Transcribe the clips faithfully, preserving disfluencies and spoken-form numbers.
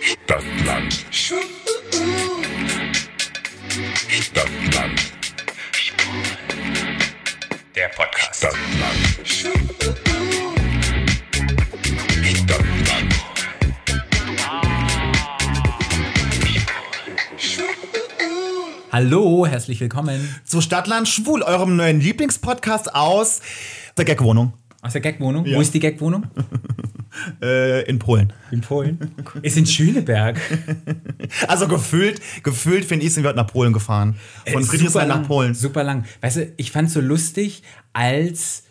Stadtland Schwul. Stadtland Schwul. Der Podcast. Stadtland Schwul. Stadtland Schwul. Hallo, herzlich willkommen zu Stadtland Schwul, eurem neuen Lieblingspodcast aus der Gag-Wohnung. Aus der Gag-Wohnung? Ja. Wo ist die Gag-Wohnung? In Polen. In Polen? Ist in Schöneberg. Also gefühlt, gefühlt finde ich, sind wir heute nach Polen gefahren. Von Friedrichshain nach Polen. Super lang. Weißt du, ich fand es so lustig, als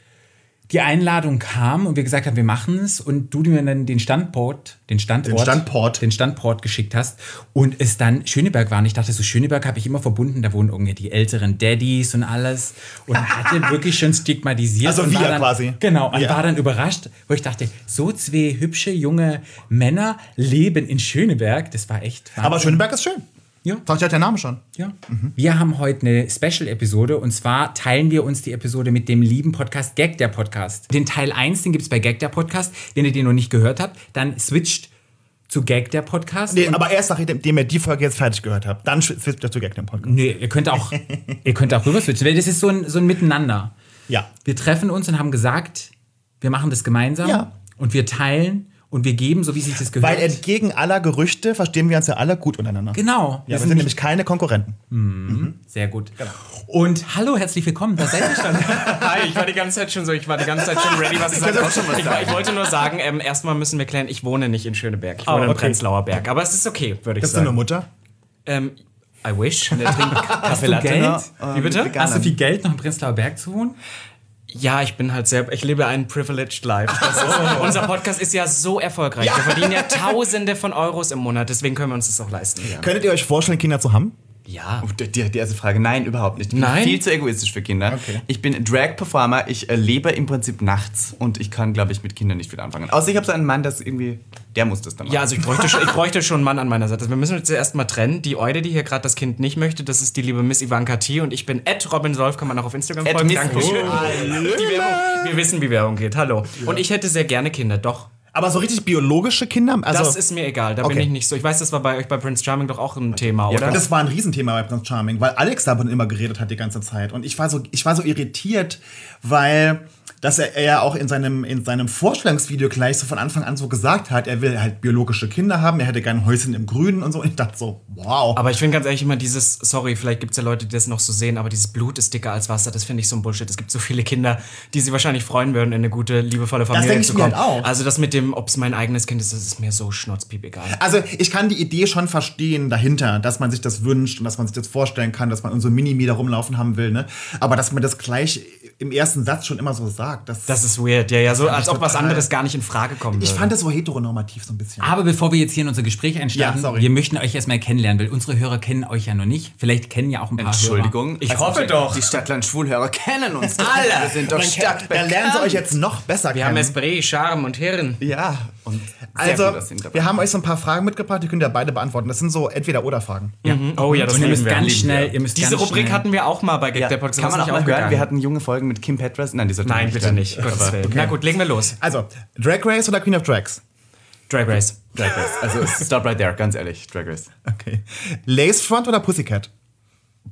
die Einladung kam und wir gesagt haben, wir machen es und du mir dann den Standort, den Standort, den Standort, den Standort geschickt hast und es dann Schöneberg war. Und ich dachte so, Schöneberg habe ich immer verbunden, da wohnen irgendwie die älteren Daddys und alles und hatte wirklich schon stigmatisiert. Also wir dann, quasi. Genau, und ja. war dann überrascht, wo ich dachte, so zwei hübsche junge Männer leben in Schöneberg, das war echt Wahnsinn. Aber Schöneberg ist schön. Ja. Sagt ja der Name schon. Ja. Mhm. Wir haben heute eine Special-Episode und zwar teilen wir uns die Episode mit dem lieben Podcast Gag der Podcast. Den Teil eins, den gibt es bei Gag der Podcast. Wenn ihr den noch nicht gehört habt, dann switcht zu Gag der Podcast. Nee, aber erst nachdem ihr die Folge jetzt fertig gehört habt, dann switcht ihr zu Gag der Podcast. Nee, ihr könnt auch, ihr könnt auch rüber switchen, weil das ist so ein, so ein Miteinander. Ja. Wir treffen uns und haben gesagt, wir machen das gemeinsam ja. und wir teilen. Und wir geben, so wie sich das gehört. Weil entgegen aller Gerüchte verstehen wir uns ja alle gut untereinander. Genau. Ja, wir sind nämlich keine Konkurrenten. Mhm. Mhm. Sehr gut. Genau. Und hallo, herzlich willkommen. Da seid ihr schon. Hi, ich war die ganze Zeit schon so, ich war die ganze Zeit schon ready, was ich sage. Ich, ich, ich wollte nur sagen, ähm, erstmal müssen wir klären, ich wohne nicht in Schöneberg. Ich wohne oh, okay. in Prenzlauer Berg. Aber es ist okay, würde ich das sagen. Bist du eine Mutter? Ähm, I wish. Und er trinkt Kaffee Latte. Hast du Geld? Wie bitte? Hast du viel Geld, noch in Prenzlauer Berg zu wohnen? Ja, ich bin halt selber, ich lebe ein privileged life. Das ist, oh. Unser Podcast ist ja so erfolgreich. Ja. Wir verdienen ja Tausende von Euros im Monat, deswegen können wir uns das auch leisten. Ja. Könntet ihr euch vorstellen, Kinder zu haben? Ja. Oh, die, die erste Frage, nein, überhaupt nicht. Ich bin nein? viel zu egoistisch für Kinder. Okay. Ich bin Drag-Performer, ich lebe im Prinzip nachts und ich kann, glaube ich, mit Kindern nicht viel anfangen. Außer ich habe so einen Mann, das irgendwie, der muss das dann machen. Ja, also ich bräuchte, schon, ich bräuchte schon einen Mann an meiner Seite. Wir müssen uns zuerst mal trennen. Die Eude, die hier gerade das Kind nicht möchte, das ist die liebe Miss Ivanka T. Und ich bin at Robin Solf, kann man auch auf Instagram at folgen. Dankeschön. Oh. Wir wissen, wie Werbung geht, hallo. Ja. Und ich hätte sehr gerne Kinder, doch. Aber so richtig biologische Kinder? Also das ist mir egal, da okay. bin ich nicht so. Ich weiß, das war bei euch bei Prince Charming doch auch ein Thema, ja, oder? Das war ein Riesenthema bei Prince Charming, weil Alex davon immer geredet hat die ganze Zeit. Und ich war so, ich war so irritiert, weil dass er ja auch in seinem, in seinem Vorstellungsvideo gleich so von Anfang an so gesagt hat, er will halt biologische Kinder haben, er hätte gern Häuschen im Grünen und so. Und ich dachte so, wow. Aber ich finde ganz ehrlich immer dieses, sorry, vielleicht gibt es ja Leute, die das noch so sehen, aber dieses Blut ist dicker als Wasser, das finde ich so ein Bullshit. Es gibt so viele Kinder, die sich wahrscheinlich freuen würden, in eine gute, liebevolle Familie das zu kommen. Das denke ich mir auch. Also das mit dem, ob es mein eigenes Kind ist, das ist mir so schnurzpiep egal. Also ich kann die Idee schon verstehen dahinter, dass man sich das wünscht und dass man sich das vorstellen kann, dass man in so Mini-Me da rumlaufen haben will, ne? Aber dass man das gleich im ersten Satz schon immer so sagt, Das, das ist weird, ja, ja, so als ob was anderes gar nicht in Frage kommen würde. Ich fand das so heteronormativ so ein bisschen. Aber bevor wir jetzt hier in unser Gespräch einsteigen, ja, wir möchten euch erstmal kennenlernen, weil unsere Hörer kennen euch ja noch nicht. Vielleicht kennen ja auch ein paar Entschuldigung, Hörer. Ich also hoffe doch. Die Stadtland-Schwulhörer kennen uns doch. Alle. Wir sind doch stadtbekannt. Dann lernen sie euch jetzt noch besser wir kennen. Wir haben Esprit, Charme und Hirn. Ja. Und also, wir haben euch so ein paar Fragen mitgebracht, die könnt ihr beide beantworten. Das sind so Entweder-Oder-Fragen. Ja. Mhm. Oh ja, das und ihr müsst ganz schnell. Ihr müsst Diese ganz Rubrik schnell. Hatten wir auch mal bei Gag der Podcast. Kann man auch mal hören. Wir hatten junge Folgen mit Kim Petras. Nein, dieser Nein, bitte nicht. Okay. Na gut, legen wir los. Also, Drag Race oder Queen of Drags? Drag Race. Drag Race. Also, stop right there, ganz ehrlich. Drag Race. Okay. Lacefront oder Pussycat?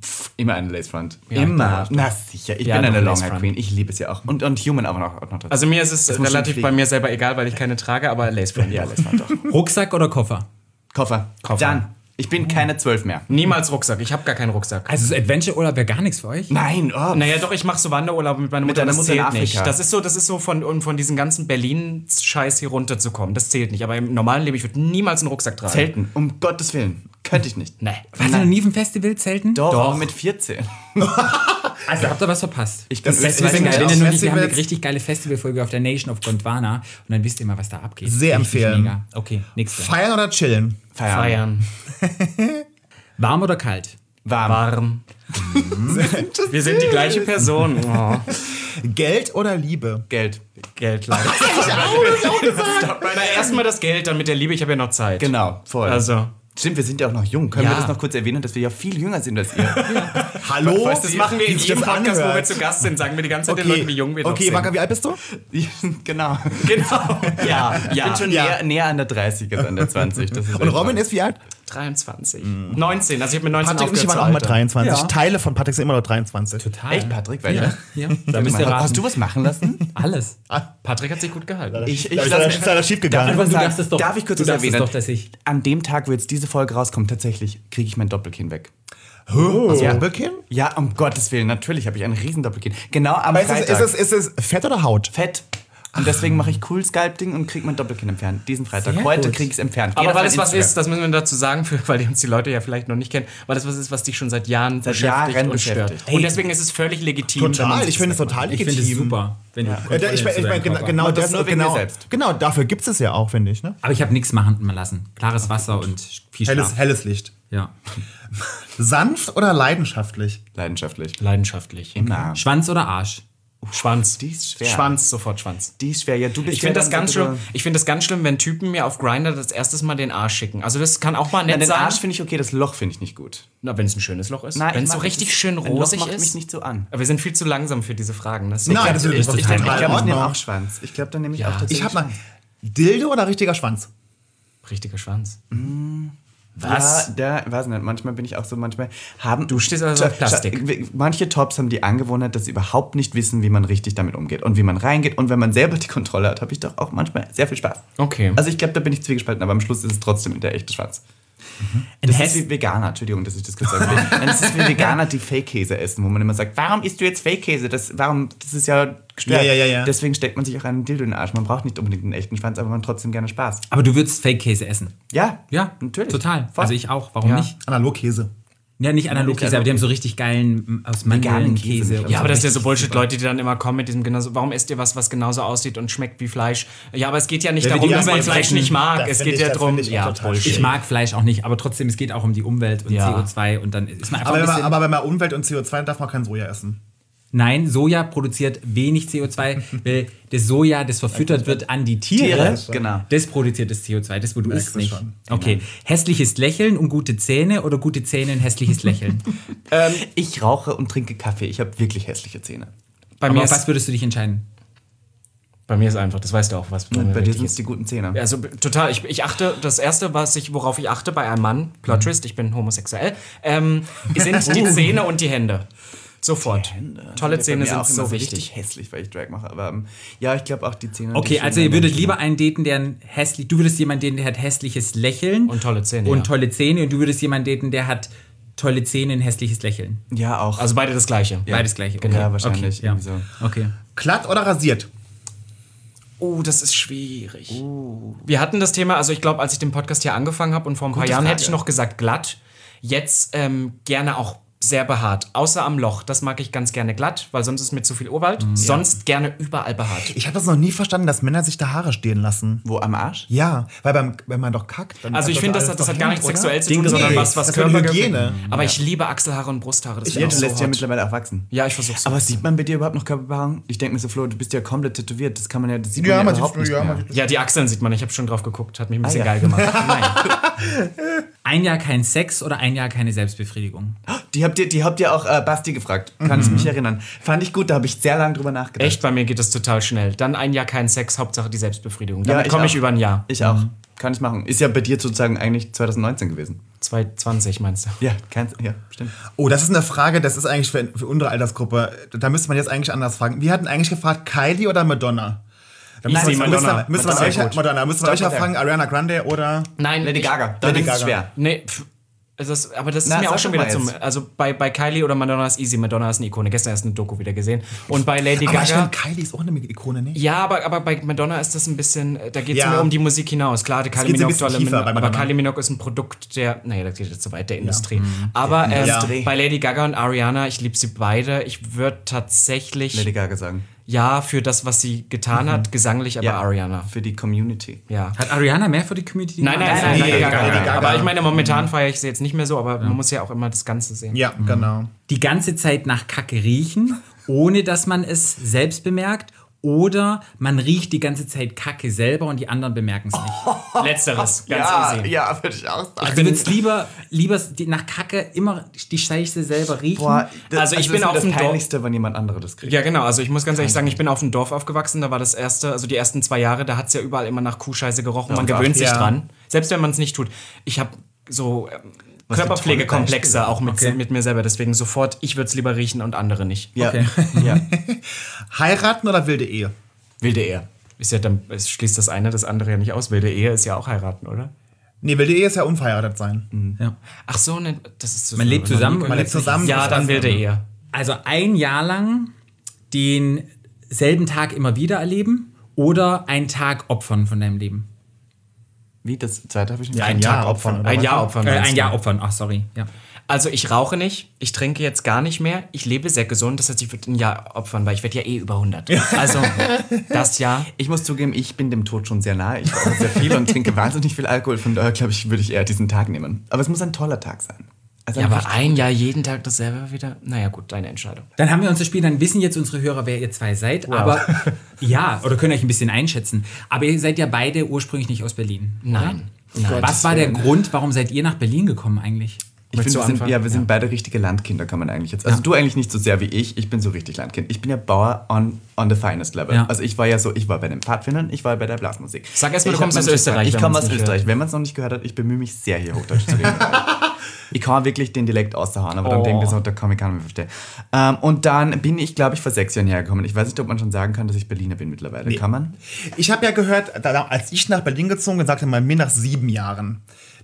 Pff, immer eine Lacefront. Ja, immer. Na sicher, ich ja, bin eine Longhair Queen. Ich liebe es ja auch. Und, und Human auch noch. Auch noch also mir ist es das relativ bei mir selber egal, weil ich keine trage, aber Lacefront. Ja, Lacefront doch. Rucksack oder Koffer? Koffer. Koffer. Dann. Ich bin keine zwölf mehr. Niemals Rucksack. Ich habe gar keinen Rucksack. Also so Adventure-Urlaub wäre gar nichts für euch? Nein. Oh. Naja, doch, ich mache so Wanderurlaub mit meiner Mutter. Mit das Mutter zählt in Afrika. Nicht. Das ist so, das ist so von, um von diesem ganzen Berlin-Scheiß hier runterzukommen. Das zählt nicht. Aber im normalen Leben, ich würde niemals einen Rucksack tragen. Zelten, um Gottes Willen. Könnte ich nicht. Nee. Warst du noch nie auf dem Festival zelten? Doch, doch. mit vierzehn. Also habt ihr was verpasst. Ich bin das Festival geil. Wenn ihr nur nicht, wir haben eine richtig geile Festivalfolge auf der Nation of Gondwana. Und dann wisst ihr mal, was da abgeht. Sehr empfehlen. Mega. Okay, nächste. Feiern oder chillen? Feiern. Feiern. Warm oder kalt? Warm. Warm. Wir sind die gleiche Person. Oh. Geld oder Liebe? Geld. Geld, leider. Erstmal das Geld, dann mit der Liebe. Ich habe ja noch Zeit. Genau, voll. Also... Stimmt, wir sind ja auch noch jung. Können ja. wir das noch kurz erwähnen, dass wir ja viel jünger sind als ihr? Ja. Hallo? Weißt, das machen wir in jedem Podcast, wo wir zu Gast sind. Sagen wir die ganze Zeit okay. den Leuten, wie jung wir okay, noch sind. Okay, Ivanka, wie alt bist du? Genau. Genau. Ja, ich ja. bin schon ja. näher, näher an der dreißig als an der zwanzig. Das ist Und Robin ist wie alt? dreiundzwanzig. Mhm. neunzehn, also ich habe mit neunzehn aufgehört. Patrick und ich waren auch mal dreiundzwanzig. Ja. Teile von Patrick sind immer noch dreiundzwanzig. Total. Echt, Patrick? Weil ja. ja. ja. ja. Hast du was machen lassen? Alles. Patrick hat sich gut gehalten. Ich leider schief gegangen. Darf ich kurz erwähnen? An dem Tag, wo jetzt diese Folge rauskommt, tatsächlich kriege ich mein Doppelkinn weg. Oh. Also, ja, Doppelkinn? Ja, um Gottes Willen, natürlich habe ich einen riesen Doppelkinn. Genau am Aber Freitag. Ist es, ist es, ist es Fett oder Haut? Fett. Und deswegen mache ich cool Sculpting und kriege mein Doppelkinn entfernt. Diesen Freitag. Sehr Heute kriege ich es entfernt. Geh Aber weil es was ist, das müssen wir dazu sagen, für, weil uns die Leute ja vielleicht noch nicht kennen, weil das was ist, was dich schon seit Jahren seit beschäftigt Jahren und beschäftigt. Stört. Ey. Und deswegen ist es völlig legitim. Total, ich finde es total legitim. Ich finde es super. Wenn ja. du ja. Ich meine, ich mein, genau, genau, das nur genau, selbst. Genau, dafür gibt es es ja auch, finde ich. Ne? Aber ich habe nichts machen lassen. Klares Wasser und viel Schlaf. Helles, helles Licht. Ja. Sanft oder leidenschaftlich? Leidenschaftlich. Leidenschaftlich. Okay. Schwanz oder Arsch? Schwanz. Die ist schwer. Schwanz, sofort Schwanz. Die ist schwer, ja, du bist Ich finde das, find das ganz schlimm, wenn Typen mir auf Grindr das erstes Mal den Arsch schicken. Also das kann auch mal nett Na, den sein. Den Arsch finde ich okay, das Loch finde ich nicht gut. Na, wenn es ein schönes Loch ist. Wenn es so richtig schön rosig ist. Mich nicht so an. Aber wir sind viel zu langsam für diese Fragen. Das Nein, das ist Ich, ich, ich glaube, ich nehme auch Schwanz. Ich glaube, dann nehme ich ja. auch tatsächlich Ich habe mal Dildo oder richtiger Schwanz? Richtiger Schwanz. Mm. Was? Ja, da, weiß nicht, manchmal bin ich auch so, manchmal haben... Du stehst also auf Plastik. Manche Tops haben die Angewohnheit, dass sie überhaupt nicht wissen, wie man richtig damit umgeht und wie man reingeht. Und wenn man selber die Kontrolle hat, habe ich doch auch manchmal sehr viel Spaß. Okay. Also ich glaube, da bin ich zwiegespalten, aber am Schluss ist es trotzdem der echte Schwanz. Mhm. Das ist wie Veganer, Entschuldigung, dass ich das kurz sage. Das ist wie Veganer, die Fake-Käse essen, wo man immer sagt, warum isst du jetzt Fake-Käse? Das, warum, das ist ja... Ja, ja, ja, ja. Deswegen steckt man sich auch einen Dildo in den Arsch. Man braucht nicht unbedingt einen echten Schwanz, aber man hat trotzdem gerne Spaß. Aber du würdest Fake-Käse essen? Ja, ja, natürlich. Total. Voll. Also ich auch. Warum ja. nicht? Analogkäse. Ja, nicht Analogkäse, aber die haben so richtig geilen, aus Mandeln Käse. Käse. Ja, aber das sind ja so Bullshit-Leute, die dann immer kommen mit diesem, genauso, warum esst ihr was, was genauso aussieht und schmeckt wie Fleisch? Ja, aber es geht ja nicht ja, darum, dass man Fleisch nicht mag. Es geht ja darum, ich, ja, ich mag Fleisch auch nicht, aber trotzdem, es geht auch um die Umwelt und ja. C O zwei und dann ist man einfach aber, ein bisschen, aber bei Umwelt und C O zwei darf man kein Soja essen. Nein, Soja produziert wenig C O zwei, weil das Soja, das verfüttert wird an die Tiere, Tiere genau. das produziert das C O zwei, das, wo du isst, nicht. Schon. Okay, genau. Hässliches Lächeln und gute Zähne oder gute Zähne und hässliches Lächeln? ähm, ich rauche und trinke Kaffee, ich habe wirklich hässliche Zähne. Bei mir, was würdest du dich entscheiden? Bei mir ist einfach, das weißt du auch, was bei mir Bei dir sind es die guten Zähne. Also total, ich, ich achte, das Erste, was ich, worauf ich achte bei einem Mann, Plot Twist, ich bin homosexuell, ähm, sind die Zähne und die Hände. Sofort. Tolle Zähne sind so, so wichtig. Richtig hässlich, weil ich Drag mache. Aber um, ja, ich glaube auch die Zähne. Okay, also ihr würdet lieber einen daten, der ein hässlich. Du würdest jemanden daten, der hat hässliches Lächeln und tolle Zähne. Und ja. tolle Zähne. Und du würdest jemanden daten, der hat tolle Zähne, ein hässliches Lächeln. Ja, auch. Also beide das Gleiche. Ja. Beides Gleiche. Okay. Ja, wahrscheinlich. Okay. Ja. So. Okay. Glatt oder rasiert? Oh, das ist schwierig. Oh. Wir hatten das Thema. Also ich glaube, als ich den Podcast hier angefangen habe und vor ein paar Gute Jahren Frage. Hätte ich noch gesagt glatt. Jetzt ähm, gerne auch sehr behaart, außer am Loch. Das mag ich ganz gerne glatt, weil sonst ist mir zu viel Urwald. Mhm. Sonst gerne überall behaart. Ich habe das noch nie verstanden, dass Männer sich da Haare stehen lassen. Wo, am Arsch? Ja, weil beim, wenn man doch kackt. Dann also ich finde, das, das hat hin, gar nichts sexuell zu tun, nee, sondern was, was Körperhygiene. Aber ja. ich liebe Achselhaare und Brusthaare. Das ich lässt so ja mittlerweile auch wachsen. Ja, ich versuche es. Aber sieht man bei dir überhaupt noch Körperbehaarung? Ich denke mir so, Flo, du bist ja komplett tätowiert. Das kann man ja, das sieht ja, man ja überhaupt nicht mehr. Ja, die Achseln sieht man. Ich habe schon drauf geguckt. Hat mich ein bisschen geil gemacht. Nein. Ein Jahr kein Sex oder ein Jahr keine Selbstbefriedigung? Die habt ihr, die habt ihr auch äh, Basti gefragt, kann mhm. ich mich erinnern. Fand ich gut, da habe ich sehr lange drüber nachgedacht. Echt, bei mir geht das total schnell. Dann ein Jahr kein Sex, Hauptsache die Selbstbefriedigung. Damit ja, komme ich über ein Jahr. Ich auch. Mhm. Kann ich machen. Ist ja bei dir sozusagen eigentlich zwanzig neunzehn gewesen. zwanzig zwanzig meinst du? Ja, kein, ja, stimmt. Oh, das ist eine Frage, das ist eigentlich für, für unsere Altersgruppe. Da müsste man jetzt eigentlich anders fragen. Wir hatten eigentlich gefragt, Kylie oder Madonna? Da müssen wir euch ja müssen wir euch fragen, Ariana Grande oder... Nein, Lady Gaga. Lady Gaga. Das ist schwer. Nee, pff. Also das, aber das ist Na, mir das auch schon wieder zum... Also bei, bei Kylie oder Madonna ist easy. Madonna ist eine Ikone. Gestern erst eine Doku wieder gesehen. Und bei Lady aber Gaga... Ich finde, Kylie ist auch eine Ikone, nicht? Ja, aber, aber bei Madonna ist das ein bisschen... Da geht es ja. mir um die Musik hinaus. Klar, die Kylie Minogue... Tolle Min- aber Kylie Minogue ist ein Produkt der... Naja, das geht jetzt so weit, der ja. Industrie. Mhm. Aber ähm, ja. bei Lady Gaga und Ariana, ich liebe sie beide. Ich würde tatsächlich... Lady Gaga sagen. Ja, für das, was sie getan mhm. hat, gesanglich, aber ja, Ariana. Für die Community. Ja. Hat Ariana mehr für die Community? Nein, nein, nein, nein, nein, nein, nein, nein. Aber ich meine, momentan feiere ich sie jetzt nicht mehr so, aber ja. man muss ja auch immer das Ganze sehen. Ja, mhm. genau. Die ganze Zeit nach Kacke riechen, ohne dass man es selbst bemerkt Oder man riecht die ganze Zeit Kacke selber und die anderen bemerken es nicht. Oh, Letzteres, ganz ja, easy. Ja, würde ich auch sagen. Also du würdest lieber, lieber nach Kacke immer die Scheiße selber riechen. Boah, das, also ich also bin das auf dem das Peinlichste, Dorf, wenn jemand anderes das kriegt. Ja, genau. Also ich muss ganz ehrlich sagen, ich bin auf dem Dorf aufgewachsen. Da war das erste, also die ersten zwei Jahre, da hat es ja überall immer nach Kuhscheiße gerochen. Ja, man gewöhnt sich ja. dran. Selbst wenn man es nicht tut. Ich habe so... Ähm, Körperpflegekomplexe auch mit, okay. mit mir selber. Deswegen sofort, ich würde es lieber riechen und andere nicht. Ja. Okay. ja. Heiraten oder wilde Ehe? Wilde Ehe. Ist ja dann, es schließt das eine das andere ja nicht aus. Wilde Ehe ist ja auch heiraten, oder? Nee, wilde Ehe ist ja unverheiratet sein. Mhm. Ja. Ach so, ne, das ist so. Man lebt zusammen. Man lebt zusammen. Ja, dann wilde Ehe. Also ein Jahr lang denselben Tag immer wieder erleben oder einen Tag opfern von deinem Leben. Wie? Das Zeit habe ich nicht. Ja, ein Jahr opfern. Ein Jahr opfern. Äh, ein Jahr opfern. Ach, sorry. Ja. Also ich rauche nicht, ich trinke jetzt gar nicht mehr, ich lebe sehr gesund, das heißt, ich würde ein Jahr opfern, weil ich werde ja eh über hundert. Also das Jahr. Ich muss zugeben, ich bin dem Tod schon sehr nahe. Ich rauche sehr viel und trinke wahnsinnig viel Alkohol. Von daher, glaube ich, würde ich eher diesen Tag nehmen. Aber es muss ein toller Tag sein. Also ja, aber ein Jahr jeden Tag dasselbe wieder? Naja, gut, deine Entscheidung. Dann haben wir unser Spiel, dann wissen jetzt unsere Hörer, wer ihr zwei seid. Wow. Aber ja, oder können euch ein bisschen einschätzen. Aber ihr seid ja beide ursprünglich nicht aus Berlin. Nein. Nein. Gott, was war der Grund, warum seid ihr nach Berlin gekommen eigentlich? Ich finde, wir sind, ja, wir sind ja. beide richtige Landkinder, kann man eigentlich jetzt. Also ja. du eigentlich nicht so sehr wie ich, ich bin so richtig Landkind. Ich bin ja Bauer on, on the finest level. Ja. Also ich war ja so, ich war bei den Pfadfindern, ich war bei der Blasmusik. Sag erst mal, du kommst aus Österreich. Ich komme aus Österreich. Wenn man es noch nicht gehört hat, ich bemühe mich sehr, hier Hochdeutsch zu reden. Ich kann wirklich den Dialekt auszuhauen, aber oh. dann denke ich so, da kann ich gar nicht mehr verstehen. Ähm, und dann bin ich, glaube ich, vor sechs Jahren hergekommen. Ich weiß nicht, ob man schon sagen kann, dass ich Berliner bin mittlerweile. Nee. Kann man? Ich habe ja gehört, als ich nach Berlin gezogen bin, sagte man mir nach sieben Jahren.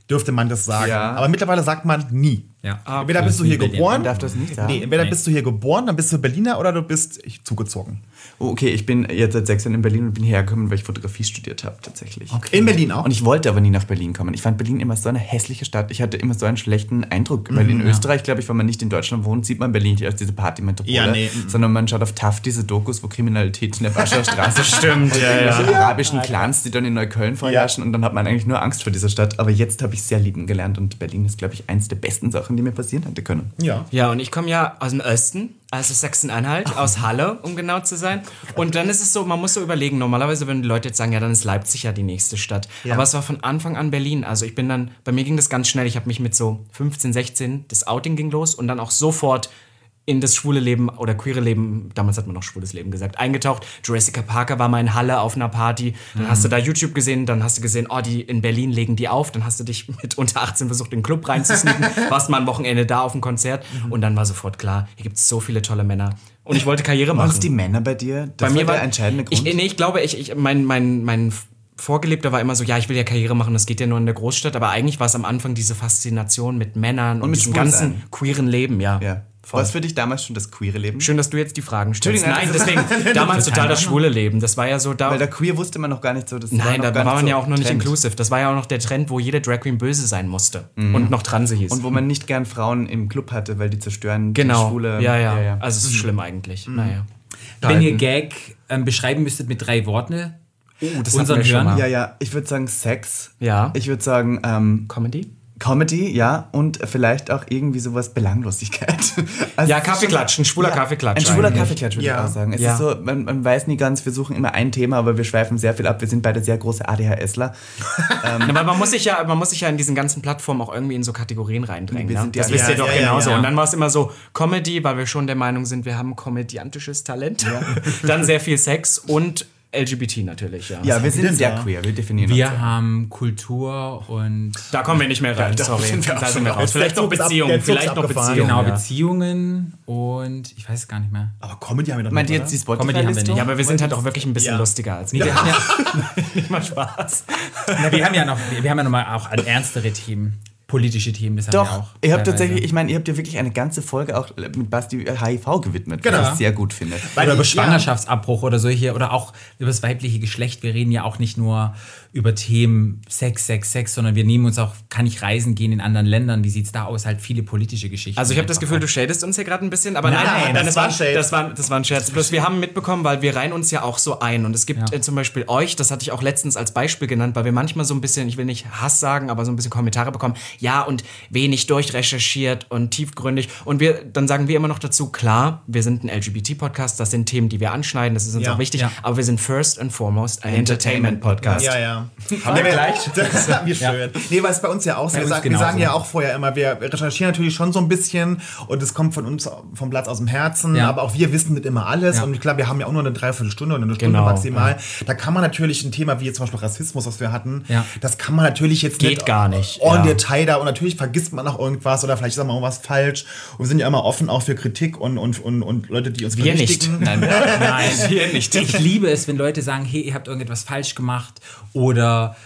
Dürfte man das sagen. Ja. Aber mittlerweile sagt man nie. Ja. Ah, entweder bist du hier Berlin. geboren. Man darf das nicht sagen. Nee, entweder Nein. bist du hier geboren, dann bist du Berliner oder du bist zugezogen. Oh, okay, ich bin jetzt seit sechs Jahren in Berlin und bin hergekommen, weil ich Fotografie studiert habe, tatsächlich. Okay. In Berlin auch? Und ich wollte aber nie nach Berlin kommen. Ich fand Berlin immer so eine hässliche Stadt. Ich hatte immer so einen schlechten Eindruck. Mhm, weil in ja. Österreich, glaube ich, wenn man nicht in Deutschland wohnt, sieht man Berlin nicht als diese Partymetropole. Ja, nee. Sondern man schaut auf T A F diese Dokus, wo Kriminalität in der Warschauer Straße stimmt. Und ja, irgendwelche ja. arabischen Clans, die dann in Neukölln vorherrschen. Ja. Und dann hat man eigentlich nur Angst vor dieser Stadt. Aber jetzt habe ich sehr lieben gelernt und Berlin ist, glaube ich, eins der besten Sachen, die mir passieren hätte können. Ja. Ja, und ich komme ja aus dem Osten, also Sachsen-Anhalt, oh. aus Halle, um genau zu sein. Und dann ist es so, man muss so überlegen, normalerweise würden die Leute jetzt sagen, ja, dann ist Leipzig ja die nächste Stadt. Ja. Aber es war von Anfang an Berlin. Also ich bin dann, bei mir ging das ganz schnell. Ich habe mich mit so fünfzehn, sechzehn, das Outing ging los und dann auch sofort in das schwule Leben oder queere Leben, damals hat man noch schwules Leben gesagt, eingetaucht. Jurassica Parker war mal in Halle auf einer Party. Dann mhm. hast du da YouTube gesehen, dann hast du gesehen, oh, die in Berlin legen die auf. Dann hast du dich mit unter achtzehn versucht, in den Club reinzusneaken. Warst mal am Wochenende da auf dem Konzert. Mhm. Und dann war sofort klar, hier gibt es so viele tolle Männer. Und ich wollte Karriere machen. Waren es die Männer bei dir? Das bei mir war der entscheidende Grund? Ich, nee, ich glaube, ich, ich, mein, mein, mein Vorgelebter war immer so, ja, ich will ja Karriere machen, das geht ja nur in der Großstadt. Aber eigentlich war es am Anfang diese Faszination mit Männern und, und mit dem ganzen queeren Leben, ja. ja. Voll. Was für dich damals schon das queere Leben? Schön, dass du jetzt die Fragen stellst. Nein, deswegen, damals total das schwule Leben. Das war ja so da. Weil da queer wusste man noch gar nicht so. Das Nein, da war man so ja auch noch nicht inclusive. Das war ja auch noch der Trend, wo jede Drag Queen böse sein musste. Mhm. Und noch transe hieß. Und wo man nicht gern Frauen im Club hatte, weil die zerstören genau. die Schwule. Ja, ja, ja, ja. Also es ist mhm. schlimm eigentlich. Mhm. Naja. Wenn ihr Gag ähm, beschreiben müsstet mit drei Worten. Oh, das unseren wir schon mal. Ja, ja. Ich würde sagen Sex. Ja. Ich würde sagen ähm, Comedy. Comedy, ja, und vielleicht auch irgendwie sowas Belanglosigkeit. Also ja, Kaffeeklatsch, ein schwuler ja, Kaffeeklatsch. Ein schwuler eigentlich. Kaffeeklatsch, würde ja. ich auch sagen. Es ja. ist so, man, man weiß nie ganz, wir suchen immer ein Thema, aber wir schweifen sehr viel ab. Wir sind beide sehr große A D H S ler. ähm. Aber man muss, sich ja, man muss sich ja in diesen ganzen Plattformen auch irgendwie in so Kategorien reindrängen. Wir ne? sind ja, das ja, wisst ihr ja, doch ja, genauso. Ja, ja. Und dann war es immer so Comedy, weil wir schon der Meinung sind, wir haben komödiantisches Talent. Ja. Dann sehr viel Sex und L G B T natürlich, ja. Ja, wir sind sehr queer, wir definieren uns. Wir haben Kultur und... Da kommen wir nicht mehr rein, ja, sorry. Sind wir da sind wir raus. Vielleicht noch Beziehungen, vielleicht noch Beziehungen. Genau, ja. Beziehungen und ich weiß es gar nicht mehr. Aber Comedy haben wir noch nicht, meint ihr jetzt die Spotify-Liste? Ja, aber wir sind halt auch wirklich ein bisschen ja. lustiger als... Nee, wir ja. haben ja nicht mal Spaß. Na, wir haben ja noch, wir haben ja noch mal auch ernstere Themen. Politische Themen, das haben Doch, wir auch. Ihr habt tatsächlich, ich meine, ihr habt ja wirklich eine ganze Folge auch mit Basti H I V gewidmet, genau. was ich sehr gut finde. Weil oder über Schwangerschaftsabbruch ja. oder solche, oder auch über das weibliche Geschlecht. Wir reden ja auch nicht nur über Themen Sex, Sex, Sex, sondern wir nehmen uns auch, kann ich reisen gehen in anderen Ländern, wie sieht es da aus, halt viele politische Geschichten. Also ich habe das Gefühl, du shadest uns hier gerade ein bisschen, aber nein, nein, nein das, das, war ein, Shade. das, war, das war ein Scherz. Bloß wir haben mitbekommen, weil wir reihen uns ja auch so ein und es gibt ja. zum Beispiel euch, das hatte ich auch letztens als Beispiel genannt, weil wir manchmal so ein bisschen, ich will nicht Hass sagen, aber so ein bisschen Kommentare bekommen, ja, und wenig durchrecherchiert und tiefgründig. Und wir, dann sagen wir immer noch dazu, klar, wir sind ein L G B T-Podcast, das sind Themen, die wir anschneiden, das ist uns ja, auch wichtig, ja. aber wir sind first and foremost ein Entertainment-Podcast. Ja, ja. Haben wir gleich. Das haben wir schön. Ja. Nee, weil es bei uns ja auch so, wir sagen, wir sagen ja auch vorher immer, wir recherchieren natürlich schon so ein bisschen und es kommt von uns vom Platz aus dem Herzen, ja. aber auch wir wissen nicht immer alles ja. und ich glaube, wir haben ja auch nur eine Dreiviertelstunde oder eine Stunde genau, maximal. Ja. Da kann man natürlich ein Thema wie jetzt zum Beispiel Rassismus, was wir hatten, ja. das kann man natürlich jetzt Geht nicht gar nicht. On ja. Detail da und natürlich vergisst man noch irgendwas oder vielleicht sagen wir auch was falsch und wir sind ja immer offen auch für Kritik und, und, und, und Leute, die uns wir berichtigen. Nicht. Nein, nein, wir nicht. Ich liebe es, wenn Leute sagen, hey, ihr habt irgendetwas falsch gemacht oder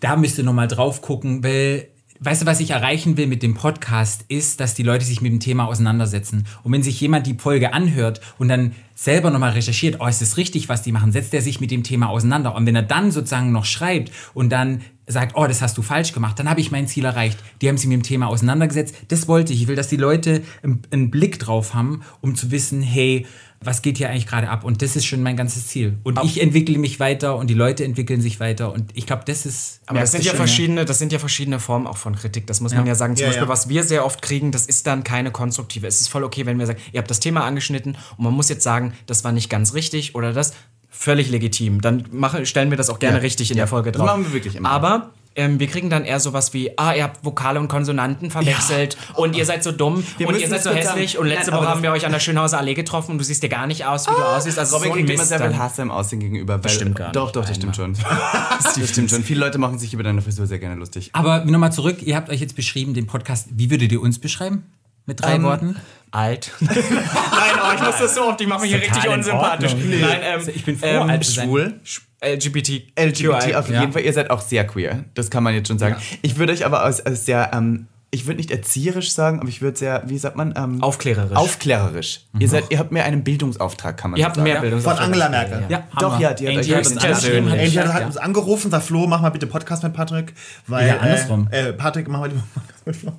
da müsst ihr nochmal drauf gucken, weil weißt du, was ich erreichen will mit dem Podcast ist, dass die Leute sich mit dem Thema auseinandersetzen. Und wenn sich jemand die Folge anhört und dann selber nochmal recherchiert, oh, ist das richtig, was die machen, setzt er sich mit dem Thema auseinander. Und wenn er dann sozusagen noch schreibt und dann sagt, oh, das hast du falsch gemacht, dann habe ich mein Ziel erreicht. Die haben sich mit dem Thema auseinandergesetzt. Das wollte ich. Ich will, dass die Leute einen Blick drauf haben, um zu wissen, hey, was geht hier eigentlich gerade ab? Und das ist schon mein ganzes Ziel. Und aber ich entwickle mich weiter und die Leute entwickeln sich weiter. Und ich glaube, das ist... Aber das, das, sind ja verschiedene, das sind ja verschiedene Formen auch von Kritik. Das muss ja. man ja sagen. Zum ja, Beispiel, ja. was wir sehr oft kriegen, das ist dann keine konstruktive. Es ist voll okay, wenn wir sagen, ihr habt das Thema angeschnitten und man muss jetzt sagen, das war nicht ganz richtig oder das. Völlig legitim. Dann mache, stellen wir das auch gerne ja. richtig in ja. der Folge drauf. Das machen wir wirklich immer. Aber... Ähm, wir kriegen dann eher sowas wie, ah, ihr habt Vokale und Konsonanten verwechselt ja. und ihr seid so dumm wir und ihr seid so hässlich und letzte Nein, Woche haben wir euch an der Schönhauser Allee getroffen und du siehst dir gar nicht aus, wie ah, du aussiehst. Also Robin so kriegt immer sehr viel Hass im Aussehen gegenüber. Weil das stimmt gar nicht. Doch, doch, das stimmt schon. Das stimmt schon. Viele Leute machen sich über deine Frisur sehr gerne lustig. Aber nochmal zurück, ihr habt euch jetzt beschrieben, den Podcast, wie würdet ihr uns beschreiben? Mit drei ähm, Worten? Alt. Nein, oh, ich muss das so oft, ich mache mich hier richtig unsympathisch. Nee. Nein, ähm, ich bin froh, ähm, alt zu sein. Schwul. L G B T. L G B T auf jeden ja. Fall. Ihr seid auch sehr queer. Das kann man jetzt schon sagen. Ja. Ich würde euch aber als, als sehr, ähm, ich würde nicht erzieherisch sagen, aber ich würde sehr, wie sagt man? Ähm, aufklärerisch. Aufklärerisch. Mhm. Ihr, seid, ihr habt mehr einen Bildungsauftrag, kann man ihr habt sagen. Mehr ja. Bildungsauftrag. Von Angela Merkel. Ja, ja. Doch, ja. Die hat Angie uns angeschrieben. Angie hat uns angerufen und sagt, Flo, mach mal bitte Podcast mit Patrick. Weil, ja, andersrum. Äh, Patrick, mach mal den Podcast mit Flo.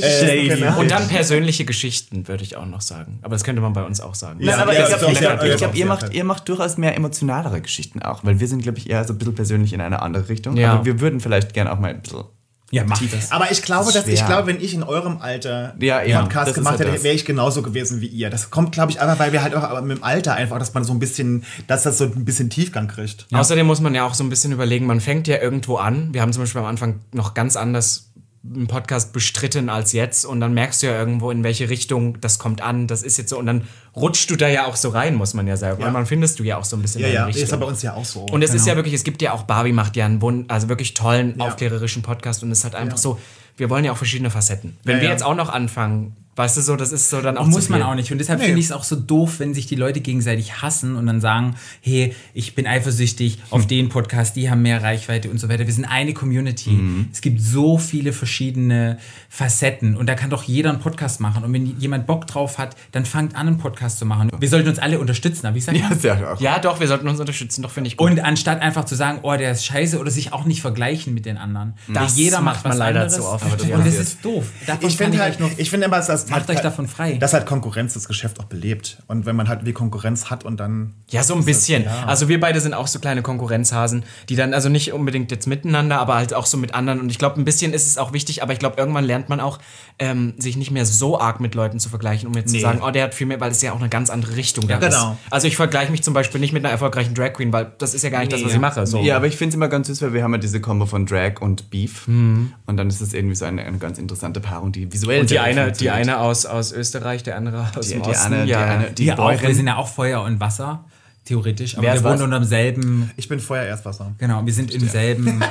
äh, und dann persönliche Geschichten, würde ich auch noch sagen. Aber das könnte man bei uns auch sagen. Ja, aber ja, ich glaube, glaub, glaub, glaub, ihr, macht, ihr macht durchaus mehr emotionalere Geschichten auch, weil wir sind, glaube ich, eher so ein bisschen persönlich in eine andere Richtung. Ja. Aber wir würden vielleicht gerne auch mal ein bisschen... Ja, macht das. Aber ich glaube, das dass ich glaube, wenn ich in eurem Alter ja, ja, Podcast gemacht halt hätte, wäre ich genauso gewesen wie ihr. Das kommt, glaube ich, einfach, weil wir halt auch mit dem Alter einfach, dass man so ein bisschen, dass das so ein bisschen Tiefgang kriegt. Ja. Außerdem muss man ja auch so ein bisschen überlegen, man fängt ja irgendwo an. Wir haben zum Beispiel am Anfang noch ganz anders einen Podcast bestritten als jetzt und dann merkst du ja irgendwo, in welche Richtung das kommt an, das ist jetzt so und dann rutscht du da ja auch so rein, muss man ja sagen, weil ja. man findest du ja auch so ein bisschen ja, in ja. Richtung. Ja, ist aber bei uns ja auch so. Und es genau. ist ja wirklich, es gibt ja auch, Barbie macht ja einen Bund, also wirklich tollen, ja. aufklärerischen Podcast und es ist halt einfach ja. so, wir wollen ja auch verschiedene Facetten. Wenn ja, wir ja. jetzt auch noch anfangen, weißt du, so, das ist so dann auch muss man auch nicht. Und deshalb nee. finde ich es auch so doof, wenn sich die Leute gegenseitig hassen und dann sagen, hey, ich bin eifersüchtig auf hm. den Podcast, die haben mehr Reichweite und so weiter. Wir sind eine Community. Mhm. Es gibt so viele verschiedene Facetten und da kann doch jeder einen Podcast machen. Und wenn jemand Bock drauf hat, dann fangt an, einen Podcast zu machen. Wir sollten uns alle unterstützen, habe ich gesagt? Ja, ja, ja, doch, wir sollten uns unterstützen, doch, finde ich gut. Und anstatt einfach zu sagen, oh, der ist scheiße oder sich auch nicht vergleichen mit den anderen. Das jeder macht, macht man leider zu oft. Aber das und das ist doof. Davon ich finde halt, ich find immer, dass macht euch davon frei. Das halt Konkurrenz das Geschäft auch belebt. Und wenn man halt wie Konkurrenz hat und dann... Ja, so ein bisschen. Das, ja. Also wir beide sind auch so kleine Konkurrenzhasen, die dann also nicht unbedingt jetzt miteinander, aber halt auch so mit anderen. Und ich glaube, ein bisschen ist es auch wichtig, aber ich glaube, irgendwann lernt man auch, ähm, sich nicht mehr so arg mit Leuten zu vergleichen, um jetzt nee. zu sagen, oh, der hat viel mehr, weil es ja auch eine ganz andere Richtung ja, da genau. ist. Also ich vergleiche mich zum Beispiel nicht mit einer erfolgreichen Drag Queen, weil das ist ja gar nicht nee. das, was ich mache. So. Ja, aber ich finde es immer ganz süß, weil wir haben ja diese Kombo von Drag und Beef. Mhm. Und dann ist es irgendwie so eine, eine ganz interessante Paarung, die visuell... Und die eine, die eine Aus, aus Österreich, der andere aus dem Osten. Die, ja. die, die, die Bäuerin sind ja auch Feuer und Wasser, theoretisch. Aber Wer wir wohnen unter demselben... Ich bin Feuer, erst Wasser. Genau, wir sind im selben...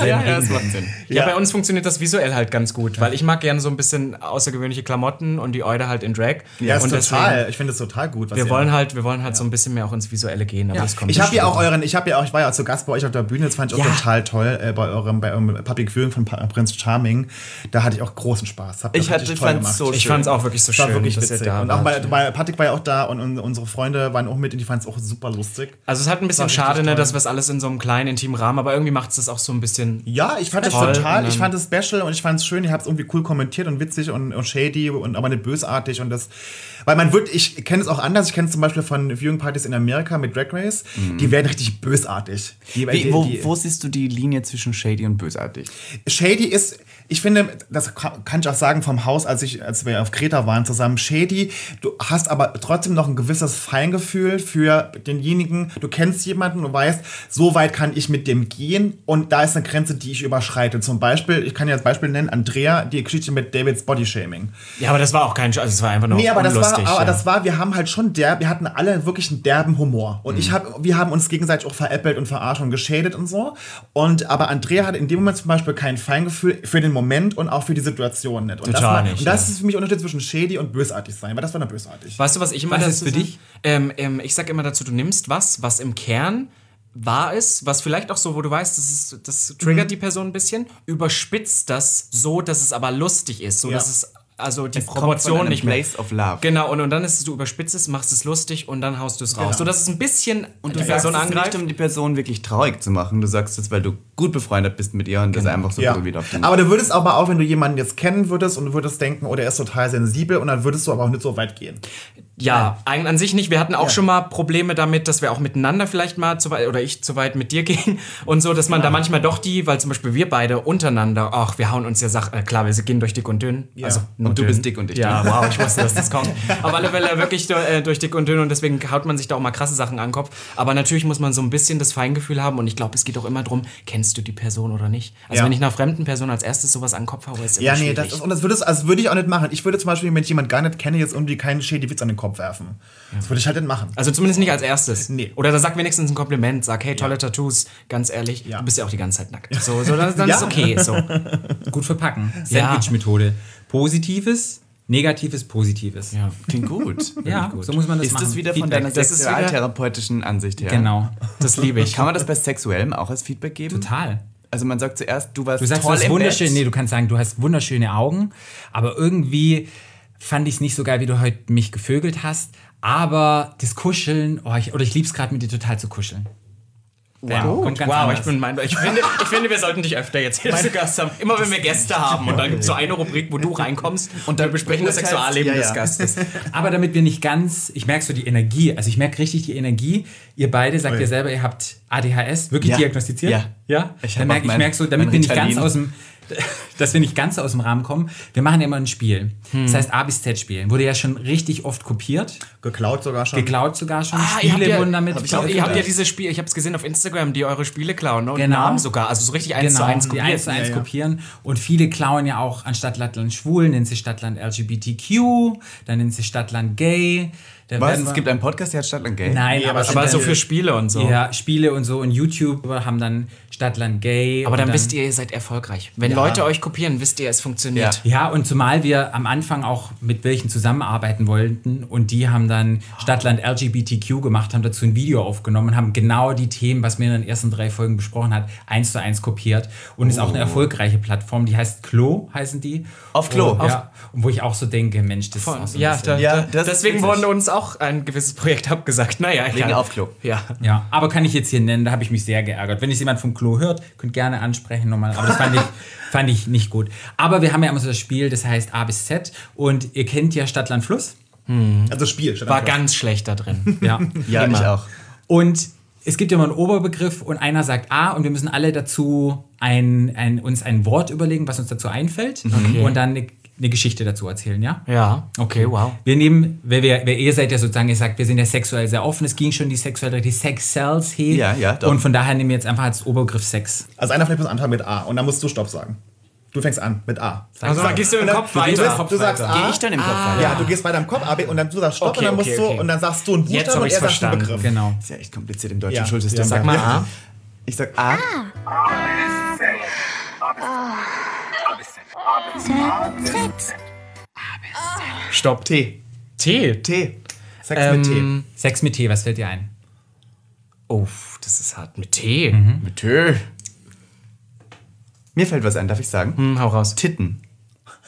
Ja, ja, das macht Sinn. Ja, ja, bei uns funktioniert das visuell halt ganz gut, ja. weil ich mag gerne so ein bisschen außergewöhnliche Klamotten und die Eude halt in Drag. Ja, und ist total. Deswegen, ich finde das total gut. Was wir, wollen halt, wir wollen halt ja. so ein bisschen mehr auch ins Visuelle gehen. Aber ja. das kommt ich habe ja auch euren, ich habe ja auch, ich war ja auch zu Gast bei euch auf der Bühne, das fand ich ja. auch total toll, äh, bei eurem, bei eurem Public Viewing von pa- Prince Charming. Da hatte ich auch großen Spaß. Hab ich hatte, fand's so schön. Ich fand's auch wirklich so schön. Wirklich dass ihr da und auch bei, bei Patrick war ja auch da und, und unsere Freunde waren auch mit und die fanden es auch super lustig. Also es hat ein bisschen schade, dass wir es alles in so einem kleinen, intimen Rahmen, aber irgendwie macht es das auch so ein bisschen bisschen. Ja, ich fand es total, ich fand es special und ich fand es schön, ich habe es irgendwie cool kommentiert und witzig und, und shady und aber nicht bösartig und das, weil man wird, ich kenne es auch anders, ich kenne es zum Beispiel von Viewing Partys in Amerika mit Drag Race, mhm. die werden richtig bösartig. Die, Wie, die, wo, die, wo siehst du die Linie zwischen shady und bösartig? Shady ist, ich finde, das kann ich auch sagen vom Haus, als, ich, als wir auf Kreta waren zusammen, shady, du hast aber trotzdem noch ein gewisses Feingefühl für denjenigen, du kennst jemanden und weißt, so weit kann ich mit dem gehen und da ist eine Grenze, die ich überschreite. Zum Beispiel, ich kann ja als Beispiel nennen, Andrea, die Geschichte mit Davids Bodyshaming. Ja, aber das war auch kein, also es war einfach nur nee, aber unlustig. Das war, aber ja. das war, wir haben halt schon derb, wir hatten alle wirklich einen derben Humor und mhm. ich hab, wir haben uns gegenseitig auch veräppelt und verarscht und geschädigt und so und aber Andrea hatte in dem Moment zum Beispiel kein Feingefühl für den Moment und auch für die Situation nicht. Und Total das, war, nicht, und das ja. ist für mich der Unterschied zwischen shady und bösartig sein, weil das war dann bösartig. Weißt du, was ich immer das für dich? Ähm, ähm, ich sag immer dazu, du nimmst was, was im Kern wahr ist, was vielleicht auch so, wo du weißt, das, ist, das triggert mhm. die Person ein bisschen, überspitzt das so, dass es aber lustig ist, so ja. dass es also die es Proportion nicht mehr. Place of love. Genau, und, und dann ist es, du überspitzt es, machst es lustig und dann haust du es raus. Genau. So, dass es ein bisschen und die Person angreift. Nicht, um die Person wirklich traurig zu machen. Du sagst es, weil du gut befreundet bist mit ihr und genau. das einfach so ja. wieder auf den. Aber du würdest aber auch, wenn du jemanden jetzt kennen würdest und du würdest denken, oh, der ist total sensibel und dann würdest du aber auch nicht so weit gehen. Ja, ja. an sich nicht. Wir hatten auch ja. schon mal Probleme damit, dass wir auch miteinander vielleicht mal zu weit, oder ich zu weit mit dir ging und so, dass man ja. da manchmal doch die, weil zum Beispiel wir beide untereinander, ach, wir hauen uns ja Sachen, klar, wir gehen durch dick und dünn. Ja. Also, Und du bist dick und ich. Ja, dünn. Wow, ich wusste, dass das kommt. Auf alle Fälle wirklich äh, durch dick und dünn und deswegen haut man sich da auch mal krasse Sachen an den Kopf. Aber natürlich muss man so ein bisschen das Feingefühl haben und ich glaube, es geht auch immer darum, kennst du die Person oder nicht? Also ja. wenn ich einer fremden Person als erstes sowas an den Kopf haue, ist immer ja, nee, schwierig. Das, und das würde also würd ich auch nicht machen. Ich würde zum Beispiel, wenn ich jemanden gar nicht kenne, jetzt irgendwie keinen shady Witz an den Kopf werfen. Ja. Das würde ich halt nicht machen. Also zumindest nicht als erstes. Nee. Oder da sag wenigstens ein Kompliment. Sag, hey, tolle ja. Tattoos. Ganz ehrlich, ja. du bist ja auch die ganze Zeit nackt. So, so dann, dann ja. ist okay. So. Gut verpacken. Sandwich-Methode. Positives, Negatives, Positives. Ja, klingt gut. ja, gut. So muss man das ist machen. Ist das wieder Feedback. Von deiner sexualtherapeutischen Ansicht her? Genau, das liebe ich. Kann man das bei Sexuellem auch als Feedback geben? Total. Also man sagt zuerst, du warst du sagst, toll du hast im wunderschön, Bett. Nee, du kannst sagen, du hast wunderschöne Augen, aber irgendwie fand ich es nicht so geil, wie du heute mich gevögelt hast, aber das Kuscheln, oh, ich, oder ich liebe es gerade, mit dir total zu kuscheln. Wow, kommt ganz wow ich, bin mein, ich, finde, ich finde, wir sollten dich öfter jetzt hier zu Gast haben. Immer wenn wir Gäste haben und dann gibt es so eine Rubrik, wo du reinkommst und dann besprechen das Sexualleben ja, ja. des Gastes. Aber damit wir nicht ganz, ich merke so die Energie, also ich merke richtig die Energie. Ihr beide sagt oh ja. ihr selber, ihr habt A D H S, wirklich ja. diagnostiziert? Ja. ja? Ich, dann merke, mein, ich merke so, damit wir nicht ganz aus dem... dass wir nicht ganz aus dem Rahmen kommen. Wir machen ja immer ein Spiel. Hm. Das heißt A bis Z spielen. Wurde ja schon richtig oft kopiert. Geklaut sogar schon. Geklaut sogar schon. Ah, Spiele wurden damit. Ich glaube, ihr habt ja diese Spiele, ich habe es gesehen auf Instagram, die eure Spiele klauen. Ne? Und genau. Namen sogar. Also so richtig eins genau, zu eins kopieren. eins zu eins ja, ja. kopieren. Und viele klauen ja auch an Stadtland Schwul, nennen sie Stadtland L G B T Q, dann nennen sie Stadtland Gay. Da Was? Es gibt einen Podcast, der hat Stadtland Gay? Nein, nee, aber, aber, aber so für Spiele und so. Ja, Spiele und so. Und YouTuber haben dann Stadtland Gay. Aber dann, dann wisst ihr, ihr seid erfolgreich. Wenn ja. Leute euch kopieren, wisst ihr, es funktioniert. Ja. ja, und zumal wir am Anfang auch mit welchen zusammenarbeiten wollten und die haben dann Stadtland L G B T Q gemacht, haben dazu ein Video aufgenommen und haben genau die Themen, was wir in den ersten drei Folgen besprochen hat, eins zu eins kopiert. Und oh. ist auch eine erfolgreiche Plattform. Die heißt Klo, heißen die. Auf Klo. Und, auf ja, und wo ich auch so denke, Mensch, das Voll. Ist auch so ein ja, bisschen... Da, ja, das deswegen wurden uns auch auch ein gewisses Projekt abgesagt. Naja, ich Wegen auf Klo. Ja. ja. Aber kann ich jetzt hier nennen, da habe ich mich sehr geärgert. Wenn es jemand vom Klo hört, könnt gerne ansprechen nochmal. Aber das fand ich, fand ich nicht gut. Aber wir haben ja immer so das Spiel, das heißt A bis Z. Und ihr kennt ja Stadtland Fluss. Hm. Also Spiel. Stadtland War Fluss. Ganz schlecht da drin. Ja, ja ich auch. Und es gibt ja immer einen Oberbegriff und einer sagt A und wir müssen alle dazu ein, ein, uns ein Wort überlegen, was uns dazu einfällt. Okay. Und dann eine eine Geschichte dazu erzählen, ja? Ja, okay, wow. Wir nehmen, wer, wer, wer ihr seid ja sozusagen, ihr sagt, wir sind ja sexuell sehr offen, es ging schon die sexuelle, die Sex-Cells hier. Ja, ja, doch. Und von daher nehmen wir jetzt einfach als Oberbegriff Sex. Also einer vielleicht muss anfangen mit A und dann musst du Stopp sagen. Du fängst an mit A. Sag also dann gehst du im Kopf weiter. Du, bist, du sagst A. Geh ich dann im Kopf ah. weiter? Ja, du gehst weiter im Kopf A, B und dann du sagst Stopp okay, und dann musst okay, okay. du und dann sagst du einen Buchstaben und er sagt einen Begriff. Genau. Ist ja echt kompliziert im deutschen ja, Schulsystem. Sag mal A. Ich sag A. A. Stopp. T. T. T. Sex ähm, mit T. Sex mit T, was fällt dir ein? Oh, das ist hart. Mit T. Mhm. Mit T. Mir fällt was ein, darf ich sagen? Hm, hau raus. Titten.